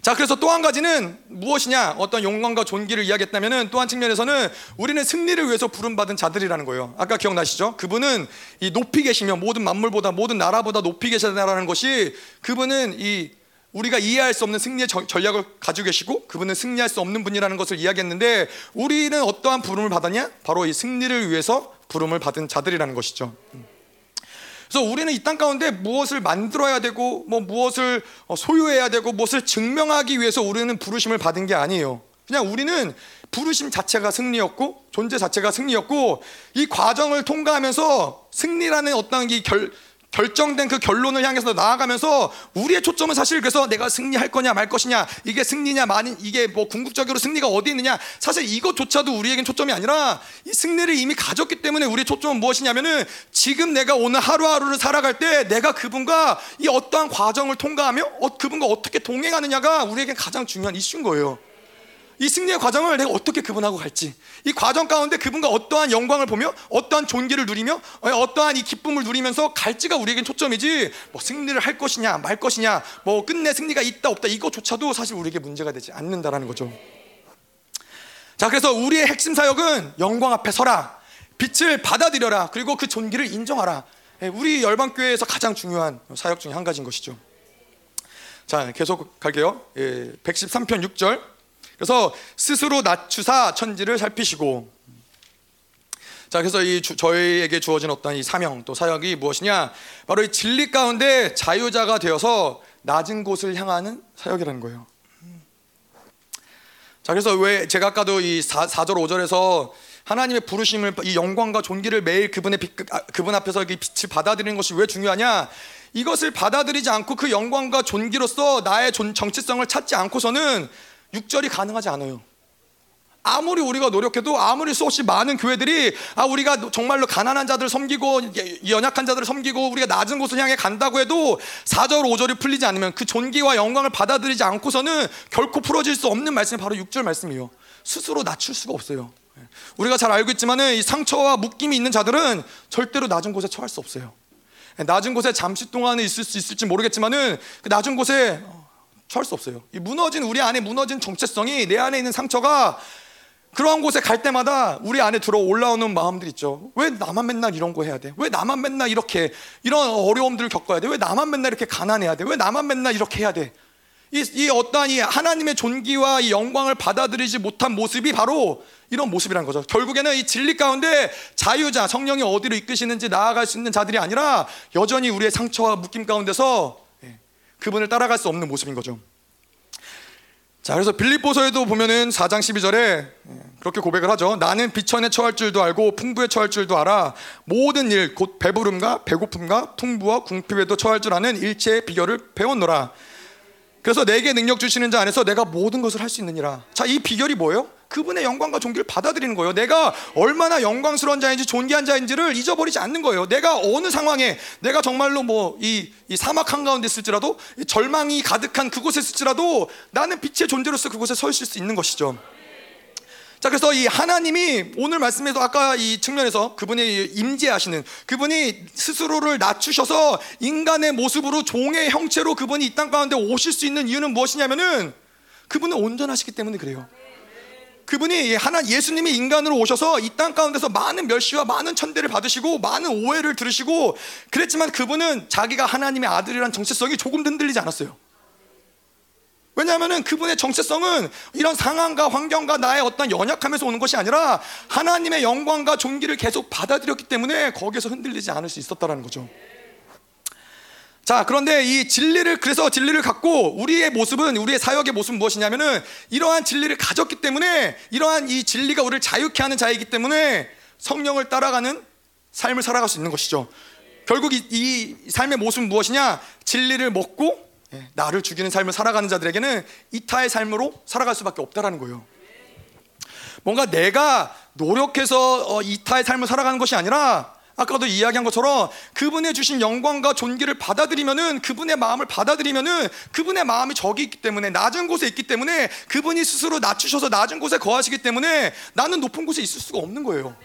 자, 그래서 또 한 가지는 무엇이냐, 어떤 영광과 존귀를 이야기했다면 또 한 측면에서는 우리는 승리를 위해서 부름받은 자들이라는 거예요. 아까 기억나시죠? 그분은 이 높이 계시며 모든 만물보다, 모든 나라보다 높이 계시다라는 것이, 그분은 이 우리가 이해할 수 없는 승리의 전략을 가지고 계시고, 그분은 승리할 수 없는 분이라는 것을 이야기했는데, 우리는 어떠한 부름을 받았냐? 바로 이 승리를 위해서 부름을 받은 자들이라는 것이죠. 그래서 우리는 이 땅 가운데 무엇을 만들어야 되고, 뭐 무엇을 소유해야 되고, 무엇을 증명하기 위해서 우리는 부르심을 받은 게 아니에요. 그냥 우리는 부르심 자체가 승리였고, 존재 자체가 승리였고, 이 과정을 통과하면서 승리라는 어떤 이 결정된 그 결론을 향해서 나아가면서 우리의 초점은 사실, 그래서 내가 승리할 거냐 말 것이냐, 이게 승리냐 말, 이게 뭐 궁극적으로 승리가 어디 있느냐, 사실 이것조차도 우리에겐 초점이 아니라 이 승리를 이미 가졌기 때문에 우리의 초점은 무엇이냐면은, 지금 내가 오늘 하루하루를 살아갈 때 내가 그분과 이 어떠한 과정을 통과하며 그분과 어떻게 동행하느냐가 우리에겐 가장 중요한 이슈인 거예요. 이 승리의 과정을 내가 어떻게 그분하고 갈지, 이 과정 가운데 그분과 어떠한 영광을 보며 어떠한 존귀를 누리며 어떠한 이 기쁨을 누리면서 갈지가 우리에겐 초점이지, 뭐 승리를 할 것이냐 말 것이냐, 뭐 끝내 승리가 있다 없다, 이것조차도 사실 우리에게 문제가 되지 않는다라는 거죠. 자, 그래서 우리의 핵심 사역은 영광 앞에 서라, 빛을 받아들여라, 그리고 그 존귀를 인정하라. 우리 열방교회에서 가장 중요한 사역 중에 한 가지인 것이죠. 자, 계속 갈게요. 113편 6절. 그래서 스스로 낮추사 천지를 살피시고. 자, 그래서 저희에게 주어진 어떤 이 사명, 또 사역이 무엇이냐, 바로 이 진리 가운데 자유자가 되어서 낮은 곳을 향하는 사역이라는 거예요. 자, 그래서 왜 제가 아까도 이 4절 5절에서 하나님의 부르심을, 이 영광과 존귀를 매일 그분의 그분 앞에서 빛을 받아들이는 것이 왜 중요하냐, 이것을 받아들이지 않고 그 영광과 존귀로서 나의 정체성을 찾지 않고서는 6절이 가능하지 않아요. 아무리 우리가 노력해도, 아무리 수없이 많은 교회들이 우리가 정말로 가난한 자들을 섬기고 연약한 자들을 섬기고 우리가 낮은 곳을 향해 간다고 해도 4절 5절이 풀리지 않으면, 그 존귀와 영광을 받아들이지 않고서는 결코 풀어질 수 없는 말씀이 바로 6절 말씀이에요. 스스로 낮출 수가 없어요. 우리가 잘 알고 있지만 이 상처와 묶임이 있는 자들은 절대로 낮은 곳에 처할 수 없어요. 낮은 곳에 잠시 동안은 있을 수 있을지 모르겠지만 그 낮은 곳에 할 수 없어요. 이 무너진, 우리 안에 무너진 정체성이, 내 안에 있는 상처가 그러한 곳에 갈 때마다 우리 안에 들어 올라오는 마음들 있죠. 왜 나만 맨날 이런 거 해야 돼? 왜 나만 맨날 이렇게 이런 어려움들을 겪어야 돼? 왜 나만 맨날 이렇게 가난해야 돼? 왜 나만 맨날 이렇게 해야 돼? 이 어떠한 이 하나님의 존귀와 이 영광을 받아들이지 못한 모습이 바로 이런 모습이라는 거죠. 결국에는 이 진리 가운데 자유자, 성령이 어디로 이끄시는지 나아갈 수 있는 자들이 아니라 여전히 우리의 상처와 묶임 가운데서 그분을 따라갈 수 없는 모습인 거죠. 자, 그래서 빌립보서에도 보면은 4장 12절에 그렇게 고백을 하죠. 나는 비천에 처할 줄도 알고 풍부에 처할 줄도 알아. 모든 일 곧 배부름과 배고픔과 풍부와 궁핍에도 처할 줄 아는 일체의 비결을 배웠노라. 그래서 내게 능력 주시는 자 안에서 내가 모든 것을 할 수 있느니라. 자, 이 비결이 뭐예요? 그분의 영광과 존귀를 받아들이는 거예요. 내가 얼마나 영광스러운 자인지 존귀한 자인지를 잊어버리지 않는 거예요. 내가 어느 상황에 내가 정말로 뭐 이 사막 한가운데 있을지라도 절망이 가득한 그곳에 있을지라도 나는 빛의 존재로서 그곳에 서 있을 수 있는 것이죠. 자, 그래서 이 하나님이 오늘 말씀에도 아까 이 측면에서 그분이 임재하시는, 그분이 스스로를 낮추셔서 인간의 모습으로 종의 형체로 그분이 이 땅 가운데 오실 수 있는 이유는 무엇이냐면은 그분은 온전하시기 때문에 그래요. 그분이 하나 예수님이 인간으로 오셔서 이 땅 가운데서 많은 멸시와 많은 천대를 받으시고 많은 오해를 들으시고 그랬지만 그분은 자기가 하나님의 아들이라는 정체성이 조금도 흔들리지 않았어요. 왜냐하면 그분의 정체성은 이런 상황과 환경과 나의 어떤 연약함에서 오는 것이 아니라 하나님의 영광과 존귀를 계속 받아들였기 때문에 거기에서 흔들리지 않을 수 있었다는 거죠. 자, 그런데 이 진리를, 그래서 진리를 갖고 우리의 모습은, 우리의 사역의 모습은 무엇이냐면은 이러한 진리를 가졌기 때문에, 이러한 이 진리가 우리를 자유케 하는 자이기 때문에 성령을 따라가는 삶을 살아갈 수 있는 것이죠. 결국 이 삶의 모습은 무엇이냐? 진리를 먹고 나를 죽이는 삶을 살아가는 자들에게는 이타의 삶으로 살아갈 수밖에 없다라는 거예요. 뭔가 내가 노력해서 이타의 삶을 살아가는 것이 아니라 아까도 이야기한 것처럼 그분의 주신 영광과 존귀를 받아들이면은, 그분의 마음을 받아들이면은 그분의 마음이 저기 있기 때문에, 낮은 곳에 있기 때문에, 그분이 스스로 낮추셔서 낮은 곳에 거하시기 때문에 나는 높은 곳에 있을 수가 없는 거예요.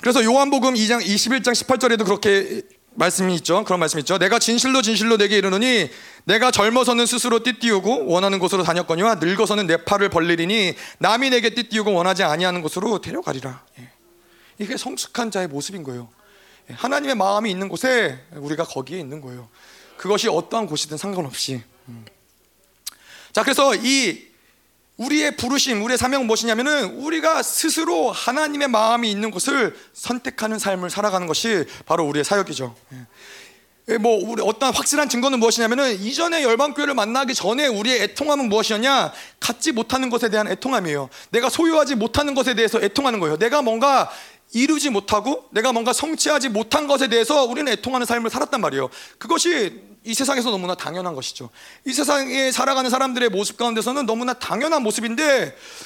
그래서 요한복음 2장 21장 18절에도 그렇게 말씀이 있죠. 그런 말씀이 있죠. 내가 진실로 진실로 내게 이르노니 내가 젊어서는 스스로 띠띠우고 원하는 곳으로 다녔거니와 늙어서는 내 팔을 벌리리니 남이 내게 띠띠우고 원하지 아니하는 곳으로 데려가리라. 이게 성숙한 자의 모습인 거예요. 하나님의 마음이 있는 곳에 우리가 거기에 있는 거예요. 그것이 어떠한 곳이든 상관없이. 자, 그래서 이 우리의 부르심, 우리의 사명은 무엇이냐면은 우리가 스스로 하나님의 마음이 있는 곳을 선택하는 삶을 살아가는 것이 바로 우리의 사역이죠. 뭐 우리 어떤 확실한 증거는 무엇이냐면은 이전에 열방교회를 만나기 전에 우리의 애통함은 무엇이었냐? 갖지 못하는 것에 대한 애통함이에요. 내가 소유하지 못하는 것에 대해서 애통하는 거예요. 내가 뭔가 이루지 못하고 내가 뭔가 성취하지 못한 것에 대해서 우리는 애통하는 삶을 살았단 말이에요. 그것이 이 세상에서 너무나 당연한 것이죠. 이 세상에 살아가는 사람들의 모습 가운데서는 너무나 당연한 모습인데,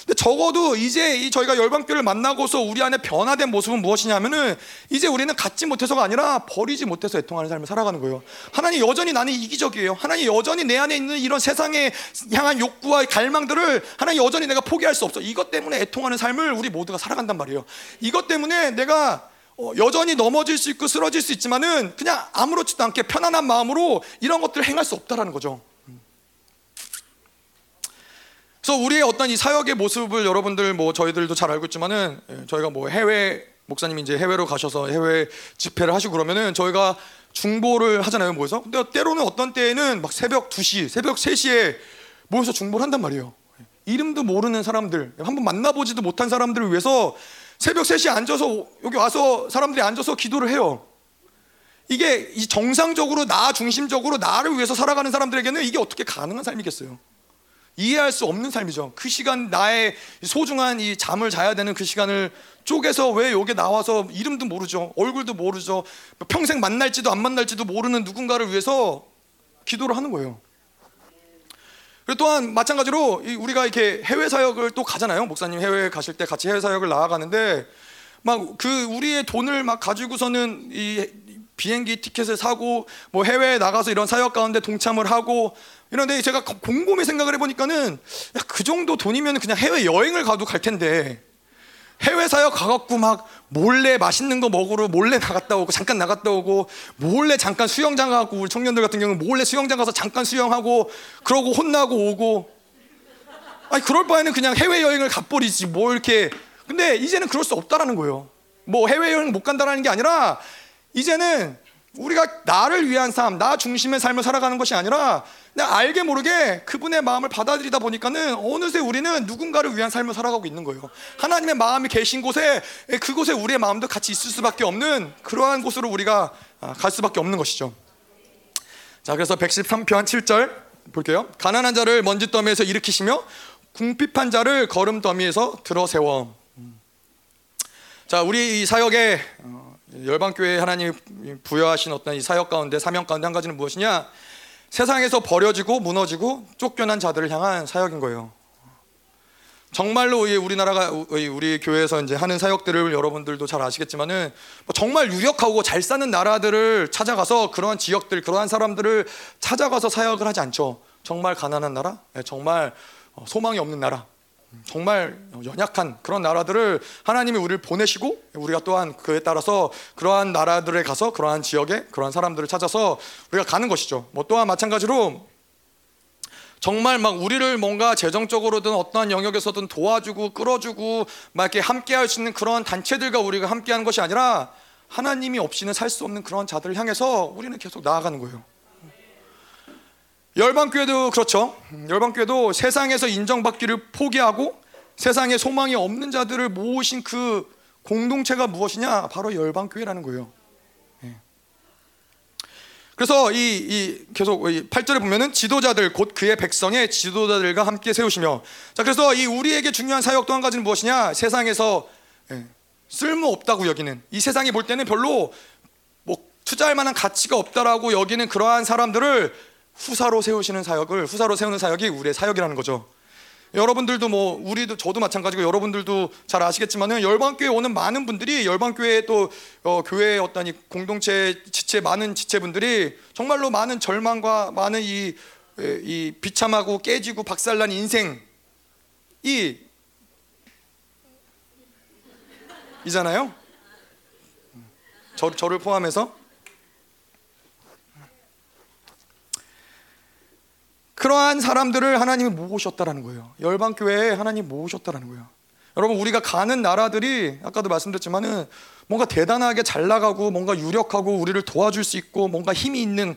근데 적어도 이제 저희가 열방교를 만나고서 우리 안에 변화된 모습은 무엇이냐면은 이제 우리는 갖지 못해서가 아니라 버리지 못해서 애통하는 삶을 살아가는 거예요. 하나님 여전히 나는 이기적이에요. 하나님 여전히 내 안에 있는 이런 세상에 향한 욕구와 갈망들을 하나님 여전히 내가 포기할 수 없어. 이것 때문에 애통하는 삶을 우리 모두가 살아간단 말이에요. 이것 때문에 내가 여전히 넘어질 수 있고 쓰러질 수 있지만은 그냥 아무렇지도 않게 편안한 마음으로 이런 것들을 행할 수 없다라는 거죠. 그래서 우리의 어떤 이 사역의 모습을 여러분들 뭐 저희들도 잘 알고 있지만은 저희가 뭐 해외 목사님이 이제 해외로 가셔서 해외 집회를 하시고 그러면은 저희가 중보를 하잖아요, 모여서. 근데 때로는 어떤 때에는 막 새벽 2시, 새벽 3시에 모여서 중보를 한단 말이에요. 이름도 모르는 사람들, 한번 만나보지도 못한 사람들을 위해서 새벽 3시에 앉아서 여기 와서 사람들이 앉아서 기도를 해요. 이게 정상적으로 나 중심적으로 나를 위해서 살아가는 사람들에게는 이게 어떻게 가능한 삶이겠어요? 이해할 수 없는 삶이죠. 그 시간 나의 소중한 이 잠을 자야 되는 그 시간을 쪼개서 왜 여기 나와서 이름도 모르죠. 얼굴도 모르죠. 평생 만날지도 안 만날지도 모르는 누군가를 위해서 기도를 하는 거예요. 또한 마찬가지로 우리가 이렇게 해외 사역을 또 가잖아요. 목사님 해외 가실 때 같이 해외 사역을 나아가는데 막 그 우리의 돈을 막 가지고서는 이 비행기 티켓을 사고 뭐 해외에 나가서 이런 사역 가운데 동참을 하고 이런데 제가 곰곰이 생각을 해보니까는 그 정도 돈이면 그냥 해외 여행을 가도 갈 텐데 해외 사역 가갖고 막 몰래 맛있는 거 먹으러 몰래 나갔다 오고 잠깐 나갔다 오고 몰래 잠깐 수영장 가갖고 우리 청년들 같은 경우는 몰래 수영장 가서 잠깐 수영하고 그러고 혼나고 오고 아니 그럴 바에는 그냥 해외여행을 가버리지 뭐 이렇게. 근데 이제는 그럴 수 없다라는 거예요. 뭐 해외여행 못 간다라는 게 아니라 이제는 우리가 나를 위한 삶, 나 중심의 삶을 살아가는 것이 아니라 그냥 알게 모르게 그분의 마음을 받아들이다 보니까는 어느새 우리는 누군가를 위한 삶을 살아가고 있는 거예요. 하나님의 마음이 계신 곳에, 그곳에 우리의 마음도 같이 있을 수밖에 없는 그러한 곳으로 우리가 갈 수밖에 없는 것이죠. 자, 그래서 113편 7절 볼게요. 가난한 자를 먼지더미에서 일으키시며 궁핍한 자를 걸음더미에서 들어세워. 자, 우리 이 사역에 열방교회 하나님이 부여하신 어떤 이 사역 가운데 사명 가운데 한 가지는 무엇이냐? 세상에서 버려지고 무너지고 쫓겨난 자들을 향한 사역인 거예요. 정말로 우리나라가 우리 교회에서 이제 하는 사역들을 여러분들도 잘 아시겠지만은 정말 유력하고 잘 사는 나라들을 찾아가서 그러한 지역들, 그러한 사람들을 찾아가서 사역을 하지 않죠. 정말 가난한 나라, 정말 소망이 없는 나라, 정말 연약한 그런 나라들을 하나님이 우리를 보내시고 우리가 또한 그에 따라서 그러한 나라들에 가서 그러한 지역에 그러한 사람들을 찾아서 우리가 가는 것이죠. 뭐 또한 마찬가지로 정말 막 우리를 뭔가 재정적으로든 어떠한 영역에서든 도와주고 끌어주고 막 이렇게 함께할 수 있는 그런 단체들과 우리가 함께하는 것이 아니라 하나님이 없이는 살 수 없는 그런 자들을 향해서 우리는 계속 나아가는 거예요. 열방교회도 그렇죠. 열방교회도 세상에서 인정받기를 포기하고 세상에 소망이 없는 자들을 모으신 그 공동체가 무엇이냐? 바로 열방교회라는 거예요. 그래서 계속 8절에 보면은 지도자들 곧 그의 백성의 지도자들과 함께 세우시며, 자 그래서 이 우리에게 중요한 사역 또 한 가지는 무엇이냐? 세상에서 쓸모없다고 여기는, 이 세상이 볼 때는 별로 뭐 투자할 만한 가치가 없다라고 여기는 그러한 사람들을 후사로 세우시는 사역을, 후사로 세우는 사역이 우리의 사역이라는 거죠. 여러분들도 뭐 우리도 저도 마찬가지고 여러분들도 잘 아시겠지만은 열방교회 오는 많은 분들이, 열방교회 또 교회의 어떤 이 공동체 지체, 많은 지체분들이 정말로 많은 절망과 많은 이 비참하고 깨지고 박살난 인생이 이잖아요. 저를 포함해서 그러한 사람들을 하나님이 모으셨다라는 거예요. 열방교회에 하나님이 모으셨다라는 거예요. 여러분 우리가 가는 나라들이 아까도 말씀드렸지만은 뭔가 대단하게 잘 나가고 뭔가 유력하고 우리를 도와줄 수 있고 뭔가 힘이 있는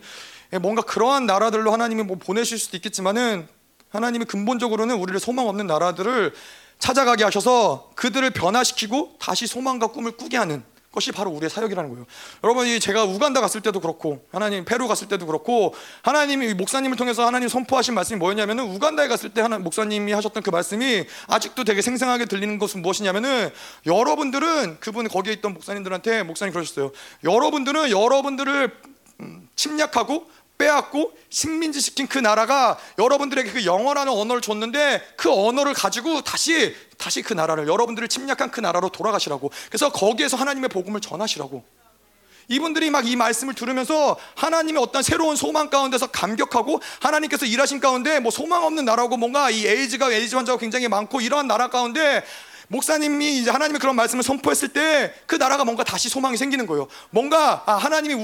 뭔가 그러한 나라들로 하나님이 뭐 보내실 수도 있겠지만은 하나님이 근본적으로는 우리를 소망 없는 나라들을 찾아가게 하셔서 그들을 변화시키고 다시 소망과 꿈을 꾸게 하는 것이 바로 우리의 사역이라는 거예요. 여러분 제가 우간다 갔을 때도 그렇고 하나님 페루 갔을 때도 그렇고 하나님이 목사님을 통해서 하나님 선포하신 말씀이 뭐였냐면, 우간다에 갔을 때 하나 목사님이 하셨던 그 말씀이 아직도 되게 생생하게 들리는 것은 무엇이냐면은, 여러분들은 그분 거기에 있던 목사님들한테 목사님 그러셨어요. 여러분들은 여러분들을 침략하고 빼앗고 식민지 시킨 그 나라가 여러분들에게 그 영어라는 언어를 줬는데 그 언어를 가지고 다시 그 나라를, 여러분들을 침략한 그 나라로 돌아가시라고, 그래서 거기에서 하나님의 복음을 전하시라고. 이분들이 막 이 말씀을 들으면서 하나님의 어떤 새로운 소망 가운데서 감격하고, 하나님께서 일하신 가운데 뭐 소망 없는 나라고 뭔가 이 에이즈 환자가 굉장히 많고 이러한 나라 가운데 목사님이 이제 하나님의 그런 말씀을 선포했을 때 그 나라가 뭔가 다시 소망이 생기는 거예요. 뭔가 하나님이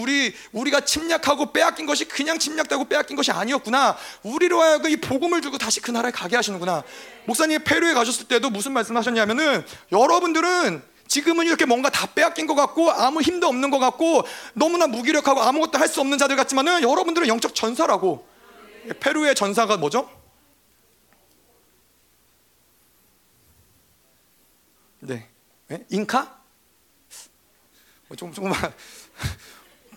우리가 침략하고 빼앗긴 것이 그냥 침략되고 빼앗긴 것이 아니었구나. 우리로 하여금 이 복음을 주고 다시 그 나라에 가게 하시는구나. 목사님이 페루에 가셨을 때도 무슨 말씀하셨냐면은, 여러분들은 지금은 이렇게 뭔가 다 빼앗긴 것 같고 아무 힘도 없는 것 같고 너무나 무기력하고 아무것도 할 수 없는 자들 같지만은 여러분들은 영적 전사라고. 페루의 전사가 뭐죠? 네, 잉카? 조금만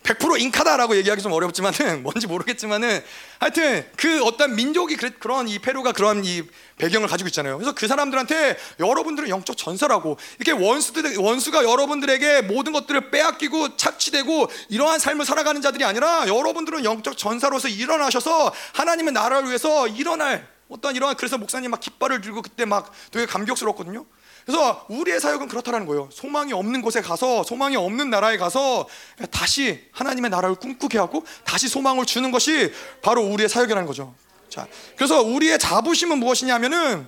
100% 잉카다라고 얘기하기 좀 어렵지만은, 뭔지 모르겠지만은 하여튼 그 어떤 민족이 그런 이 페루가 그런 이 배경을 가지고 있잖아요. 그래서 그 사람들한테 여러분들은 영적 전사라고, 이렇게 원수가 여러분들에게 모든 것들을 빼앗기고 착취되고 이러한 삶을 살아가는 자들이 아니라 여러분들은 영적 전사로서 일어나셔서 하나님의 나라를 위해서 일어날 어떤 이러한, 그래서 목사님 막 깃발을 들고 그때 막 되게 감격스러웠거든요. 그래서 우리의 사역은 그렇다라는 거예요. 소망이 없는 곳에 가서, 소망이 없는 나라에 가서 다시 하나님의 나라를 꿈꾸게 하고 다시 소망을 주는 것이 바로 우리의 사역이라는 거죠. 자, 그래서 우리의 자부심은 무엇이냐면은,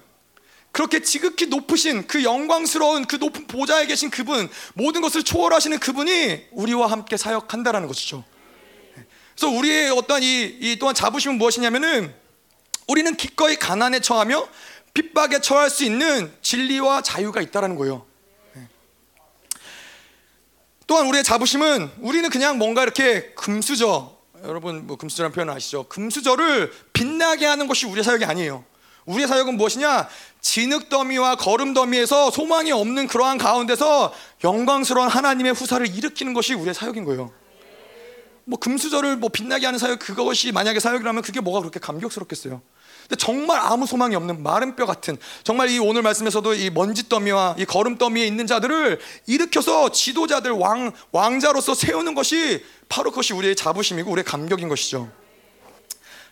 그렇게 지극히 높으신 그 영광스러운 그 높은 보좌에 계신 그분, 모든 것을 초월하시는 그분이 우리와 함께 사역한다라는 것이죠. 그래서 우리의 어떤 이 또한 자부심은 무엇이냐면은, 우리는 기꺼이 가난에 처하며 핍박에 처할 수 있는 진리와 자유가 있다라는 거예요. 또한 우리의 자부심은, 우리는 그냥 뭔가 이렇게 금수저, 여러분 뭐 금수저라는 표현 아시죠? 금수저를 빛나게 하는 것이 우리의 사역이 아니에요. 우리의 사역은 무엇이냐? 진흙더미와 거름더미에서 소망이 없는 그러한 가운데서 영광스러운 하나님의 후사를 일으키는 것이 우리의 사역인 거예요. 뭐 금수저를 뭐 빛나게 하는 사역, 그것이 만약에 사역이라면 그게 뭐가 그렇게 감격스럽겠어요. 근데 정말 아무 소망이 없는 마른 뼈 같은, 정말 이 오늘 말씀에서도 이 먼지더미와 이 거름더미에 있는 자들을 일으켜서 지도자들, 왕자로서 세우는 것이 바로, 그것이 우리의 자부심이고 우리의 감격인 것이죠.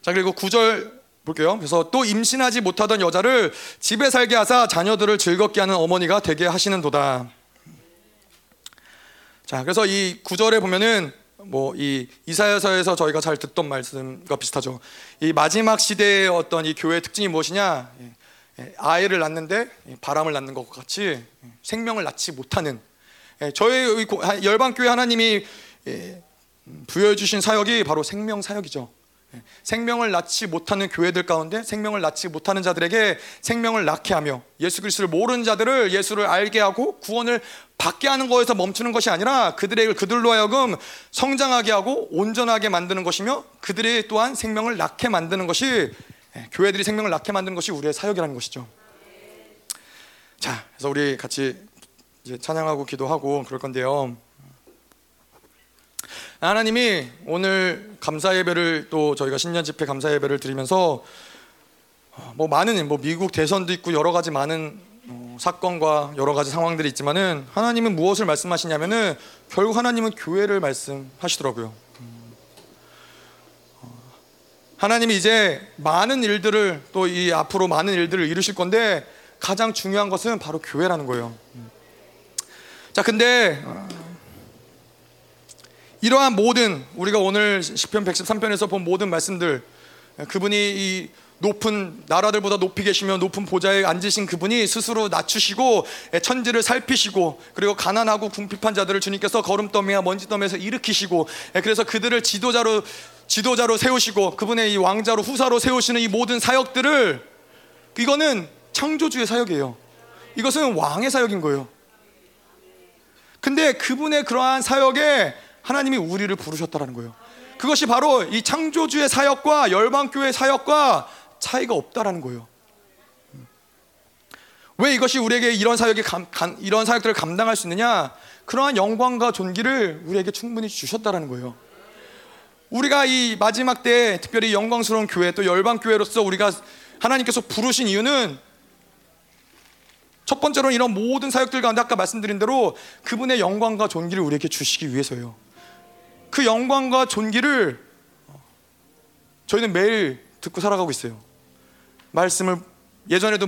자, 그리고 9절 볼게요. 그래서 또 임신하지 못하던 여자를 집에 살게 하사 자녀들을 즐겁게 하는 어머니가 되게 하시는 도다. 자, 그래서 이 구절에 보면은 뭐 이 이사야서에서 저희가 잘 듣던 말씀과 비슷하죠. 이 마지막 시대의 어떤 이 교회의 특징이 무엇이냐? 아이를 낳는데 바람을 낳는 것과 같이 생명을 낳지 못하는, 저희 열방교회 하나님이 부여해 주신 사역이 바로 생명 사역이죠. 생명을 낳지 못하는 교회들 가운데 생명을 낳지 못하는 자들에게 생명을 낳게 하며, 예수 그리스도를 모르는 자들을 예수를 알게 하고 구원을 받게 하는 것에서 멈추는 것이 아니라 그들로 하여금 성장하게 하고 온전하게 만드는 것이며, 그들이 또한 생명을 낳게 만드는 것이, 교회들이 생명을 낳게 만드는 것이 우리의 사역이라는 것이죠. 자, 그래서 우리 같이 이제 찬양하고 기도하고 그럴 건데요. 하나님이 오늘 감사 예배를, 또 저희가 신년 집회 감사 예배를 드리면서 뭐 많은 미국 대선도 있고 여러 가지 많은 사건과 여러 가지 상황들이 있지만은, 하나님은 무엇을 말씀하시냐면은 결국 하나님은 교회를 말씀하시더라고요. 하나님이 이제 많은 일들을, 또 이 앞으로 많은 일들을 이루실 건데 가장 중요한 것은 바로 교회라는 거예요. 자, 근데 이러한 모든, 우리가 오늘 시편 113편에서 본 모든 말씀들, 그분이 이 높은 나라들보다 높이 계시며 높은 보좌에 앉으신 그분이 스스로 낮추시고 천지를 살피시고, 그리고 가난하고 궁핍한 자들을 주님께서 거름더미와 먼지더미에서 일으키시고, 그래서 그들을 지도자로 세우시고 그분의 이 왕자로 후사로 세우시는 이 모든 사역들을, 이거는 창조주의 사역이에요. 이것은 왕의 사역인 거예요. 근데 그분의 그러한 사역에 하나님이 우리를 부르셨다라는 거예요. 그것이 바로 이 창조주의 사역과 열방교회의 사역과 차이가 없다라는 거예요. 왜 이것이 우리에게 이런 사역들을 감당할 수 있느냐? 그러한 영광과 존귀를 우리에게 충분히 주셨다라는 거예요. 우리가 이 마지막 때에 특별히 영광스러운 교회, 또 열방교회로서 우리가 하나님께서 부르신 이유는, 첫 번째로는 이런 모든 사역들 가운데 아까 말씀드린 대로 그분의 영광과 존귀를 우리에게 주시기 위해서예요. 그 영광과 존귀를 저희는 매일 듣고 살아가고 있어요. 말씀을 예전에도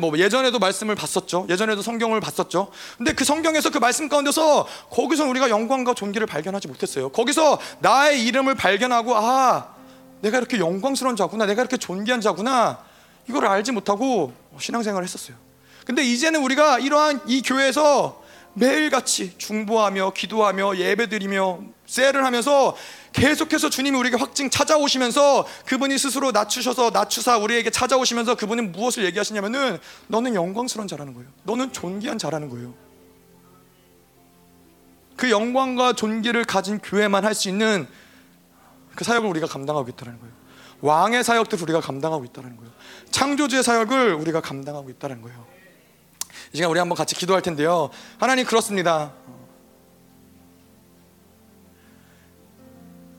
말씀을 봤었죠. 예전에도 성경을 봤었죠. 근데 그 성경에서 그 말씀 가운데서 거기서 우리가 영광과 존귀를 발견하지 못했어요. 거기서 나의 이름을 발견하고, 아, 내가 이렇게 영광스러운 자구나, 내가 이렇게 존귀한 자구나, 이걸 알지 못하고 신앙생활을 했었어요. 근데 이제는 우리가 이러한 이 교회에서 매일같이 중보하며 기도하며 예배드리며 세례를 하면서 계속해서 주님이 우리에게 확증 찾아오시면서, 그분이 스스로 낮추셔서 낮추사 우리에게 찾아오시면서 그분은 무엇을 얘기하시냐면은 너는 영광스러운 자라는 거예요. 너는 존귀한 자라는 거예요. 그 영광과 존귀를 가진 교회만 할 수 있는 그 사역을 우리가 감당하고 있다는 거예요. 왕의 사역들을 우리가 감당하고 있다는 거예요. 창조주의 사역을 우리가 감당하고 있다는 거예요. 이 시간 우리 한번 같이 기도할 텐데요. 하나님, 그렇습니다.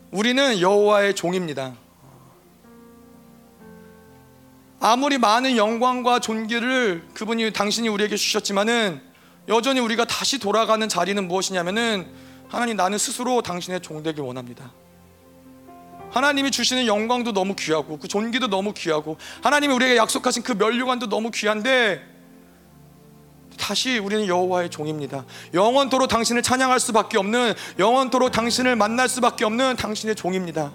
우리는 여호와의 종입니다. 아무리 많은 영광과 존귀를 당신이 우리에게 주셨지만은, 여전히 우리가 다시 돌아가는 자리는 무엇이냐면은, 하나님, 나는 스스로 당신의 종되길 원합니다. 하나님이 주시는 영광도 너무 귀하고 그 존귀도 너무 귀하고 하나님이 우리에게 약속하신 그 면류관도 너무 귀한데, 다시 우리는 여호와의 종입니다. 영원토록 당신을 찬양할 수밖에 없는, 영원토록 당신을 만날 수밖에 없는 당신의 종입니다.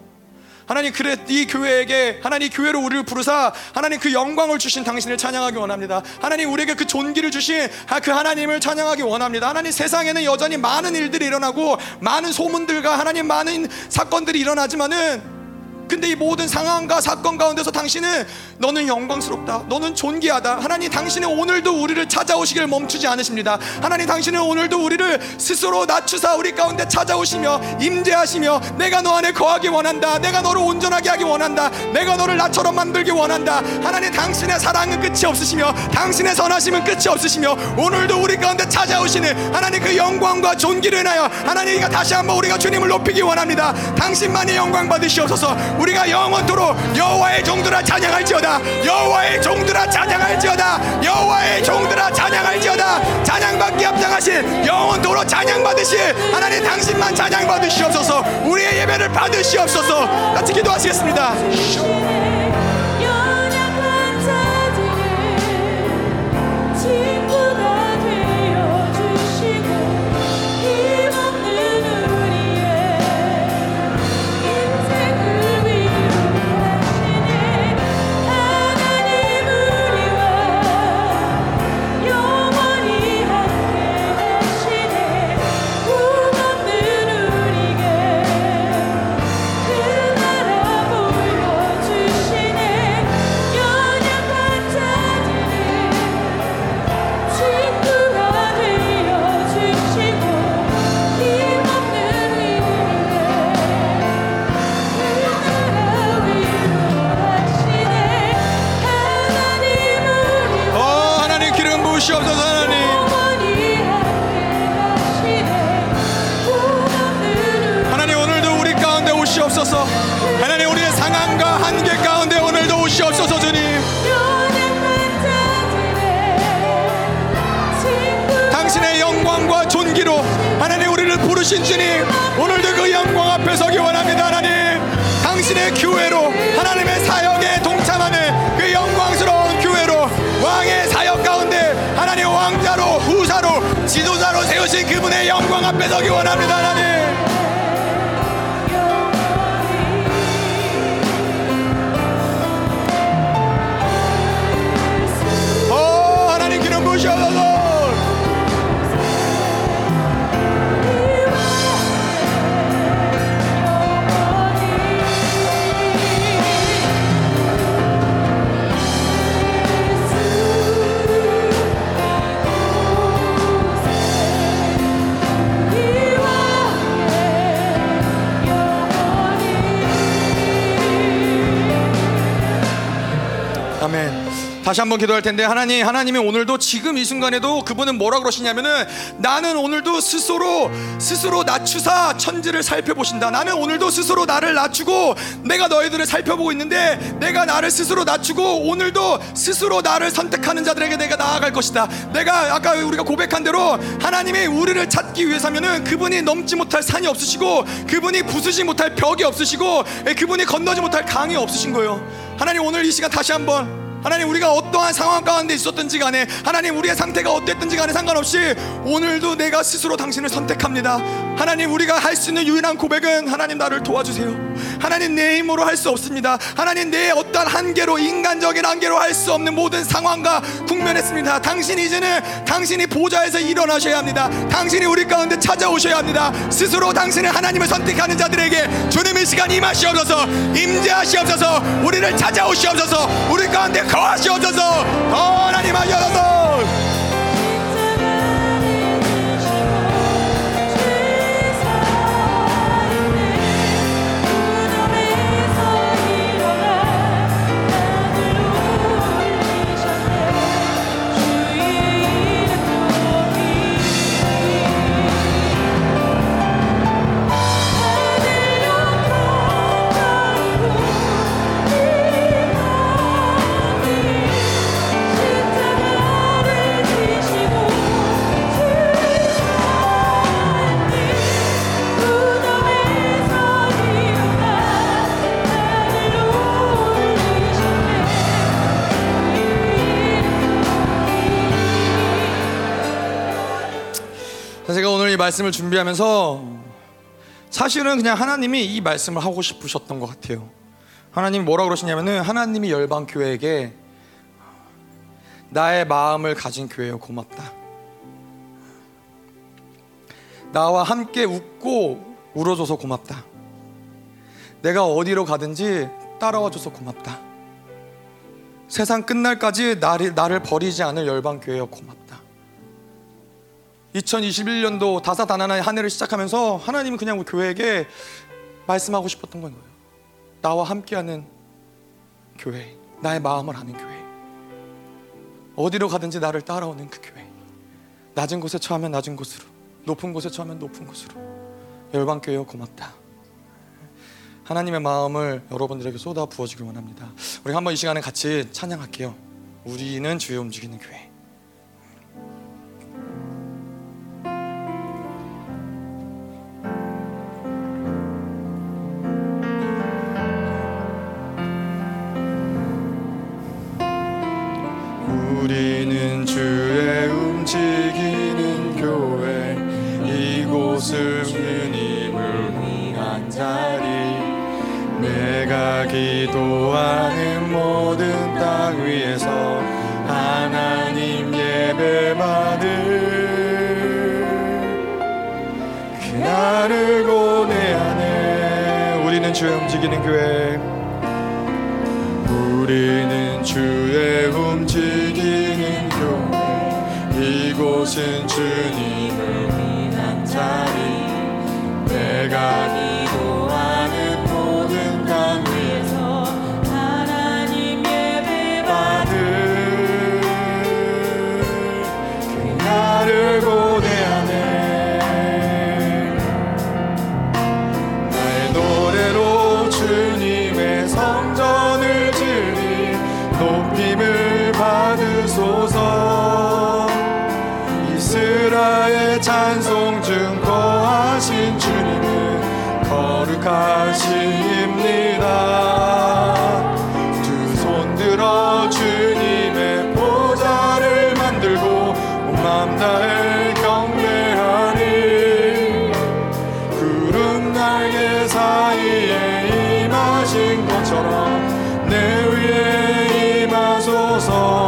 하나님, 그래 이 교회에게, 하나님 교회로 우리를 부르사 하나님 그 영광을 주신 당신을 찬양하기 원합니다. 하나님 우리에게 그 존귀를 주신 그 하나님을 찬양하기 원합니다. 하나님, 세상에는 여전히 많은 일들이 일어나고 많은 소문들과 하나님 많은 사건들이 일어나지만은, 근데 이 모든 상황과 사건 가운데서 당신은 너는 영광스럽다, 너는 존귀하다, 하나님 당신은 오늘도 우리를 찾아오시길 멈추지 않으십니다. 하나님 당신은 오늘도 우리를 스스로 낮추사 우리 가운데 찾아오시며 임재하시며, 내가 너 안에 거하기 원한다, 내가 너를 온전하게 하기 원한다, 내가 너를 나처럼 만들기 원한다. 하나님 당신의 사랑은 끝이 없으시며 당신의 선하심은 끝이 없으시며, 오늘도 우리 가운데 찾아오시는 하나님 그 영광과 존귀를 인하여 하나님 다시 한번 우리가 주님을 높이기 원합니다. 당신만이 영광 받으시옵소서. 우리가 영원토록 여호와의 종들아 찬양할지어다, 여호와의 종들아 찬양할지어다, 여호와의 종들아 찬양할지어다. 찬양받기 합당하신, 영원토록 찬양받으실 하나님 당신만 찬양받으시옵소서. 우리의 예배를 받으시옵소서. 같이 기도하시겠습니다. 도와주시옵소서. 하나님 오늘도 우리 가운데 오시옵소서. 하나님 우리의 상황과 한계 가운데 오늘도 오시옵소서. 주님 당신의 영광과 존귀로 하나님 우리를 부르신 주님 오늘도 그 영광 앞에 서기 원합니다. 하나님 당신의 교회로 하나님의 사역에 동참하는 그 영광스러운 교회로 왕의 사역 가운데 하나님 왕자로 후사로 지도자로 세우신 그분의 영광 앞에 서기 원합니다. 하나님 다시 한번 기도할 텐데 하나님이 오늘도 지금 이 순간에도 그분은 뭐라 그러시냐면은 나는 오늘도 스스로 낮추사 천지를 살펴보신다. 나는 오늘도 스스로 나를 낮추고 내가 너희들을 살펴보고 있는데 내가 나를 스스로 낮추고 오늘도 스스로 나를 선택하는 자들에게 내가 나아갈 것이다. 내가 아까 우리가 고백한 대로 하나님이 우리를 찾기 위해서면은 그분이 넘지 못할 산이 없으시고 그분이 부수지 못할 벽이 없으시고 그분이 건너지 못할 강이 없으신 거예요. 하나님 오늘 이 시간 다시 한번 하나님 우리가 어떠한 상황 가운데 있었든지 간에 하나님 우리의 상태가 어땠든지 간에 상관없이 오늘도 내가 스스로 당신을 선택합니다. 하나님 우리가 할 수 있는 유일한 고백은 하나님 나를 도와주세요. 하나님 내 힘으로 할 수 없습니다. 하나님 내 어떠한 한계로 인간적인 한계로 할 수 없는 모든 상황과 국면했습니다. 당신이 보좌에서 일어나셔야 합니다. 당신이 우리 가운데 찾아오셔야 합니다. 스스로 당신을 하나님을 선택하는 자들에게 주님 이 시간 임하시옵소서. 임재하시옵소서. 우리를 찾아오시옵소서. 우리 가운데 거하시옵소서. 하나님 하시옵소서. 제가 오늘 이 말씀을 준비하면서 사실은 그냥 하나님이 이 말씀을 하고 싶으셨던 것 같아요. 하나님이 뭐라고 그러시냐면은 하나님이 열방교회에게 나의 마음을 가진 교회여 고맙다. 나와 함께 웃고 울어줘서 고맙다. 내가 어디로 가든지 따라와줘서 고맙다. 세상 끝날까지 나를 버리지 않을 열방교회여 고맙다. 2021년도 다사다난한 한 해를 시작하면서 하나님은 그냥 우리 교회에게 말씀하고 싶었던 거예요. 나와 함께하는 교회, 나의 마음을 아는 교회, 어디로 가든지 나를 따라오는 그 교회, 낮은 곳에 처하면 낮은 곳으로, 높은 곳에 처하면 높은 곳으로. 열방교회여 고맙다. 하나님의 마음을 여러분들에게 쏟아 부어주길 원합니다. 우리 한번 이 시간에 같이 찬양할게요. 우리는 주의 움직이는 교회. 우리는 주의 움직이는 교회, 이곳을 주님을 향한 자리, 내가 기도하는 모든 땅 위에서 하나님 예배받을 그날을 고뇌하네. 우리는 주의 움직이는 교회. 우리는 주의 움직이는 이곳은 주님을 향한 자리, 내가 기도하는 모든 땅 위에서 하나님 예배받을 하십니다. 두 손 들어 주님의 보좌를 만들고 온 마음 다해 경배하니 구름 날개 사이에 임하신 것처럼 내 위에 임하소서.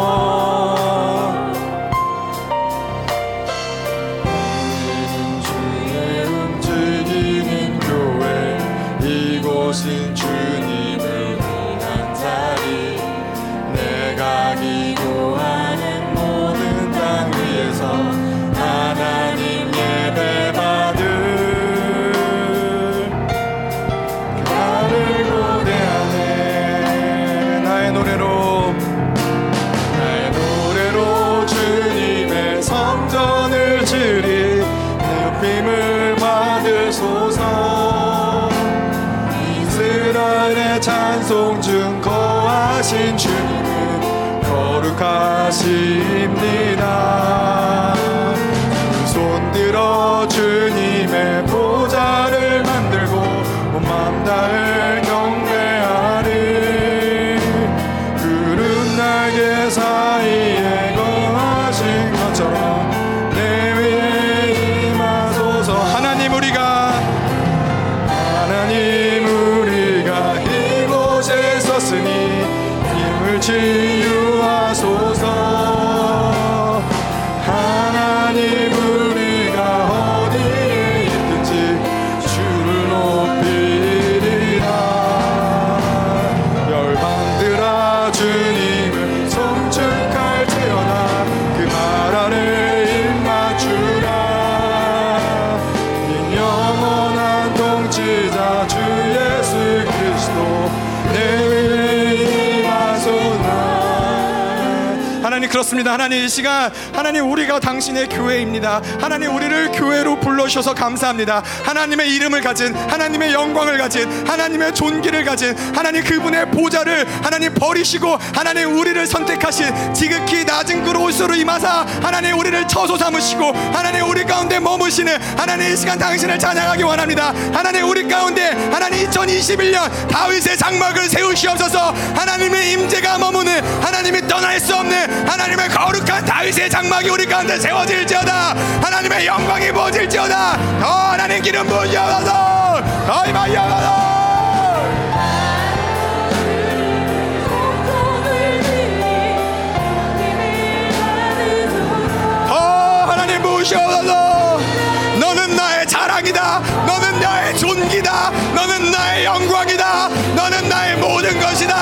찬송 중 거하신 주님은 거룩하십니다. 두 손 들어 주님의 보좌를 만들고 온 마음 다해 경배하리 구름 날개 사이에 거하신 것처럼 내 위에 임하소서. 하나님 우리가 이곳에 섰으니 힘을 치유하소서. 하나님 우리가 어디에 있든지 주를 높이리라. 열방들아 주님을 송축할지어다 그 말 아래 입맞추라. 이 영원한 통치자 주 예수 그리스도 내 위에 임하소나. 하나님 그렇습니다. 하나님 이 시간 하나님 우리가 당신의 교회입니다. 하나님 우리를 교회로 불러주셔서 감사합니다. 하나님의 이름을 가진 하나님의 영광을 가진 하나님의 존귀를 가진 하나님 그분의 보좌를 하나님 버리시고 하나님 우리를 선택하신 지극히 낮은 그로스로 임하사 하나님 우리를 처소 삼으시고 하나님 우리 가운데 머무시는 하나님 이 시간 당신을 찬양하기 원합니다. 하나님 우리 가운데 하나님 2021년 다윗의 장막을 세우시옵소서. 하나님의 임재가 머무는 하나님이 떠날 수 없는 하나님의 거룩한 다윗의 장막이 우리 가운데 세워질지어다. 하나님의 영광이 부어질지어다. 더 하나님 기름 부으셔서 더 임하여서. 더 하나님 부으셔서 너는 나의 자랑이다. 너는 나의 존귀다. 너는 나의 영광이다. 너는 나의 모든 것이다.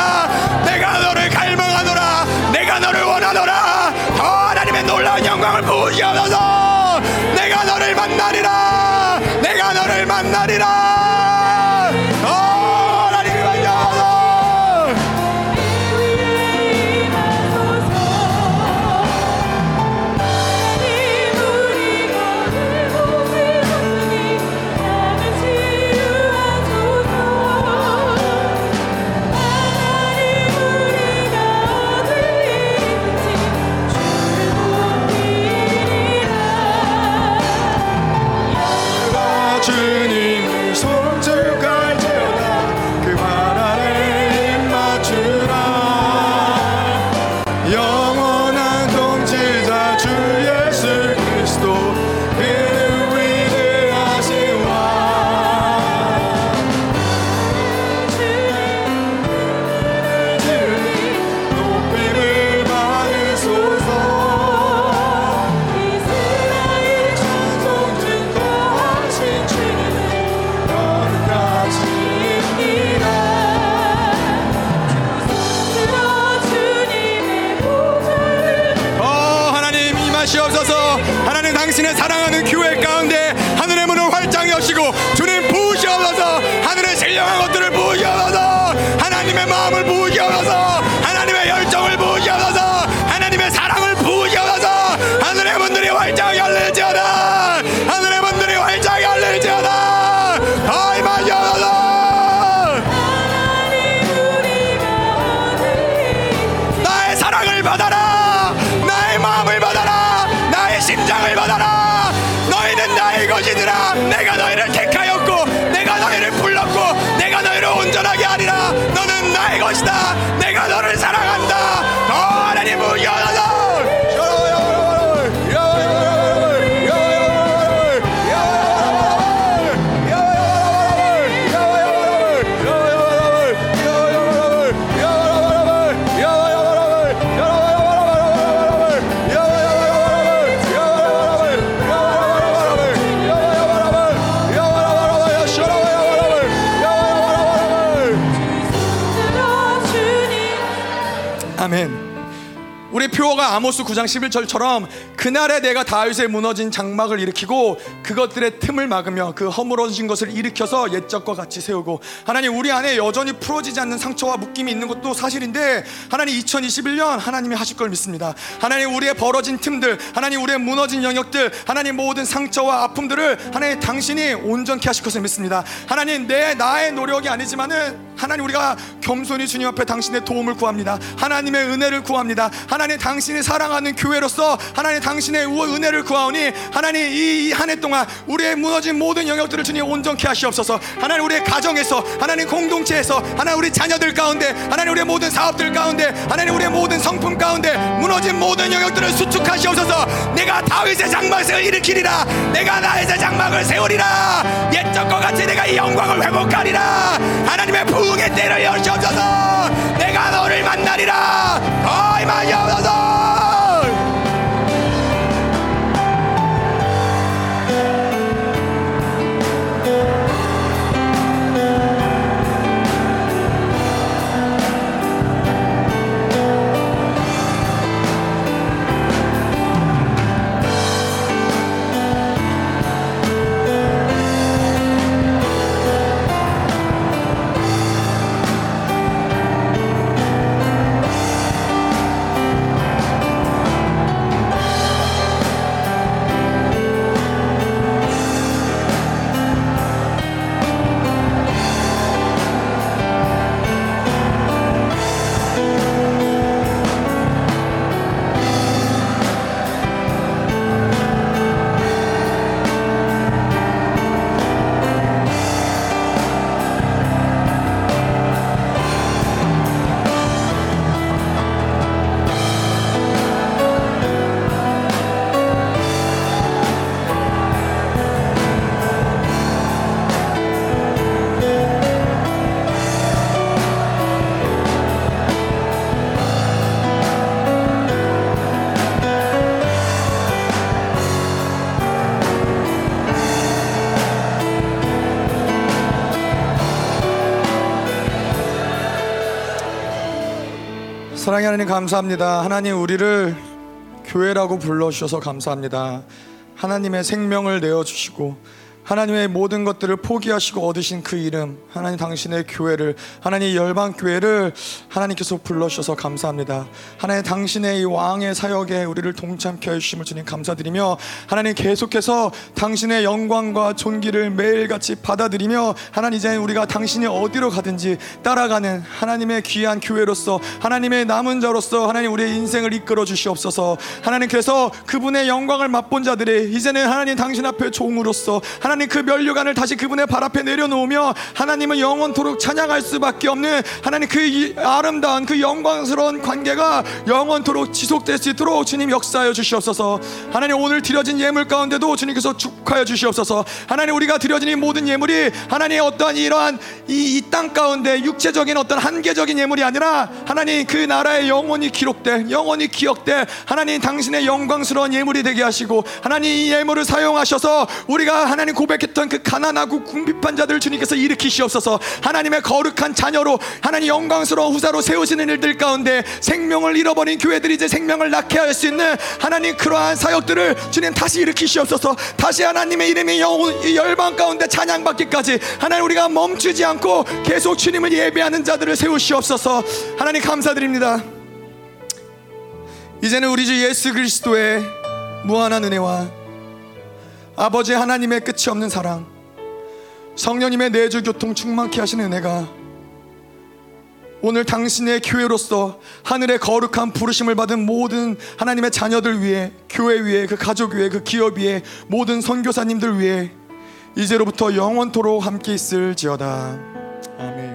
내가 너를 갈망하노라. 내가 너를 원하노라. 더 하나님의 놀라운 영광을 부으셔서 내가 너를 만나리라. 내가 너를 만나리라. 더 하나님을 주님을 송축할지어다 그 말 아래 입맞추라. 영원한 통치자 주 예수 그리스도 그는 위대하시와 주님 높이를 받으소서. 하옵소서. 하나님 당신의 사랑하는 교회 가운데 하늘의 문을 활짝 여시고 주님 부으시옵소서. 하늘의 신령한 것들을 부으시옵소서. 하나님의 마음을 부으시옵소서. 하나님의 열정을 부으시옵소서. 하나님의 사랑을 부으시옵소서. 하늘의 문들이 활짝 열릴지어다. 하늘의 문들이 활짝 열릴지어다. 더 임하시옵소서. 나의 사랑을 받아라. 나의 마음을 받아라. 심장을 받아라. 너희는 나의 것이니라. 내가 너희를 택하였고 내가 너희를 불렀고 아멘. 우리 표어가 아모스 9장 11절처럼 그날에 내가 다윗의 무너진 장막을 일으키고 그것들의 틈을 막으며 그 허물어진 것을 일으켜서 옛적과 같이 세우고. 하나님, 우리 안에 여전히 풀어지지 않는 상처와 묶임이 있는 것도 사실인데, 하나님 2021년 하나님이 하실 걸 믿습니다. 하나님, 우리의 벌어진 틈들, 하나님 우리의 무너진 영역들, 하나님 모든 상처와 아픔들을 하나님 당신이 온전케 하실 것을 믿습니다. 하나님, 내 나의 노력이 아니지만은 하나님 우리가 겸손히 주님 앞에 당신의 도움을 구합니다. 하나님의 은혜를 구합니다. 하나님, 당신이 사랑하는 교회로서 하나님 당신의 은혜를 구하오니 하나님 이 한 해 동안 우리의 무너진 모든 영역들을 주님 온전케 하시옵소서. 하나님, 우리의 가정에서, 하나님 공동체에서, 하나님 우리 자녀들 가운데, 하나님 우리의 모든 사업들 가운데, 하나님 우리의 모든 성품 가운데 무너진 모든 영역들을 수축하시옵소서. 내가 다윗의 장막을 일으키리라. 내가 다윗의 장막을 세우리라. 옛적과 같이 내가 이 영광을 회복하리라. 하나님의 부흥의 때를 여시옵소서. 내가 너를 만나리라. 이마여 사랑의 하나님, 감사합니다. 하나님, 우리를 교회라고 불러주셔서 감사합니다. 하나님의 생명을 내어주시고 하나님의 모든 것들을 포기하시고 얻으신 그 이름, 하나님 당신의 교회를, 하나님 열방교회를 하나님께서 불러주셔서 감사합니다. 하나님 당신의 이 왕의 사역에 우리를 동참케 해주심을 주님 감사드리며, 하나님 계속해서 당신의 영광과 존귀를 매일같이 받아들이며, 하나님 이제 우리가 당신이 어디로 가든지 따라가는 하나님의 귀한 교회로서, 하나님의 남은 자로서 하나님 우리의 인생을 이끌어 주시옵소서. 하나님께서 그분의 영광을 맛본 자들이 이제는 하나님 당신 앞에 종으로서 하나님 그 면류관을 다시 그분의 발 앞에 내려놓으며 하나님은 영원토록 찬양할 수밖에 없는 하나님 그 아름다운 그 영광스러운 관계가 영원토록 지속될 수 있도록 주님 역사하여 주시옵소서. 하나님, 오늘 드려진 예물 가운데도 주님께서 축하여 주시옵소서. 하나님, 우리가 드려진 이 모든 예물이 하나님의 어떠한 이러한 이 땅 가운데 육체적인 어떤 한계적인 예물이 아니라 하나님 그 나라의 영원히 기록될, 영원히 기억될 하나님 당신의 영광스러운 예물이 되게 하시고, 하나님 이 예물을 사용하셔서 우리가 하나님 고백했던 그 가난하고 궁핍한 자들 주님께서 일으키시옵소서. 하나님의 거룩한 자녀로 하나님 영광스러운 후사로 세우시는 일들 가운데 생명을 잃어버린 교회들이 이제 생명을 낳게 할 수 있는 하나님 그러한 사역들을 주님 다시 일으키시옵소서. 다시 하나님의 이름이 이 열방 가운데 찬양받기까지 하나님 우리가 멈추지 않고 계속 주님을 예배하는 자들을 세우시옵소서. 하나님 감사드립니다. 이제는 우리 주 예수 그리스도의 무한한 은혜와 아버지 하나님의 끝이 없는 사랑, 성령님의 내주 교통 충만케 하시는 은혜가 오늘 당신의 교회로서 하늘의 거룩한 부르심을 받은 모든 하나님의 자녀들 위해, 교회 위에, 그 가족 위에, 그 기업 위에, 모든 선교사님들 위해 이제로부터 영원토록 함께 있을지어다. 아멘.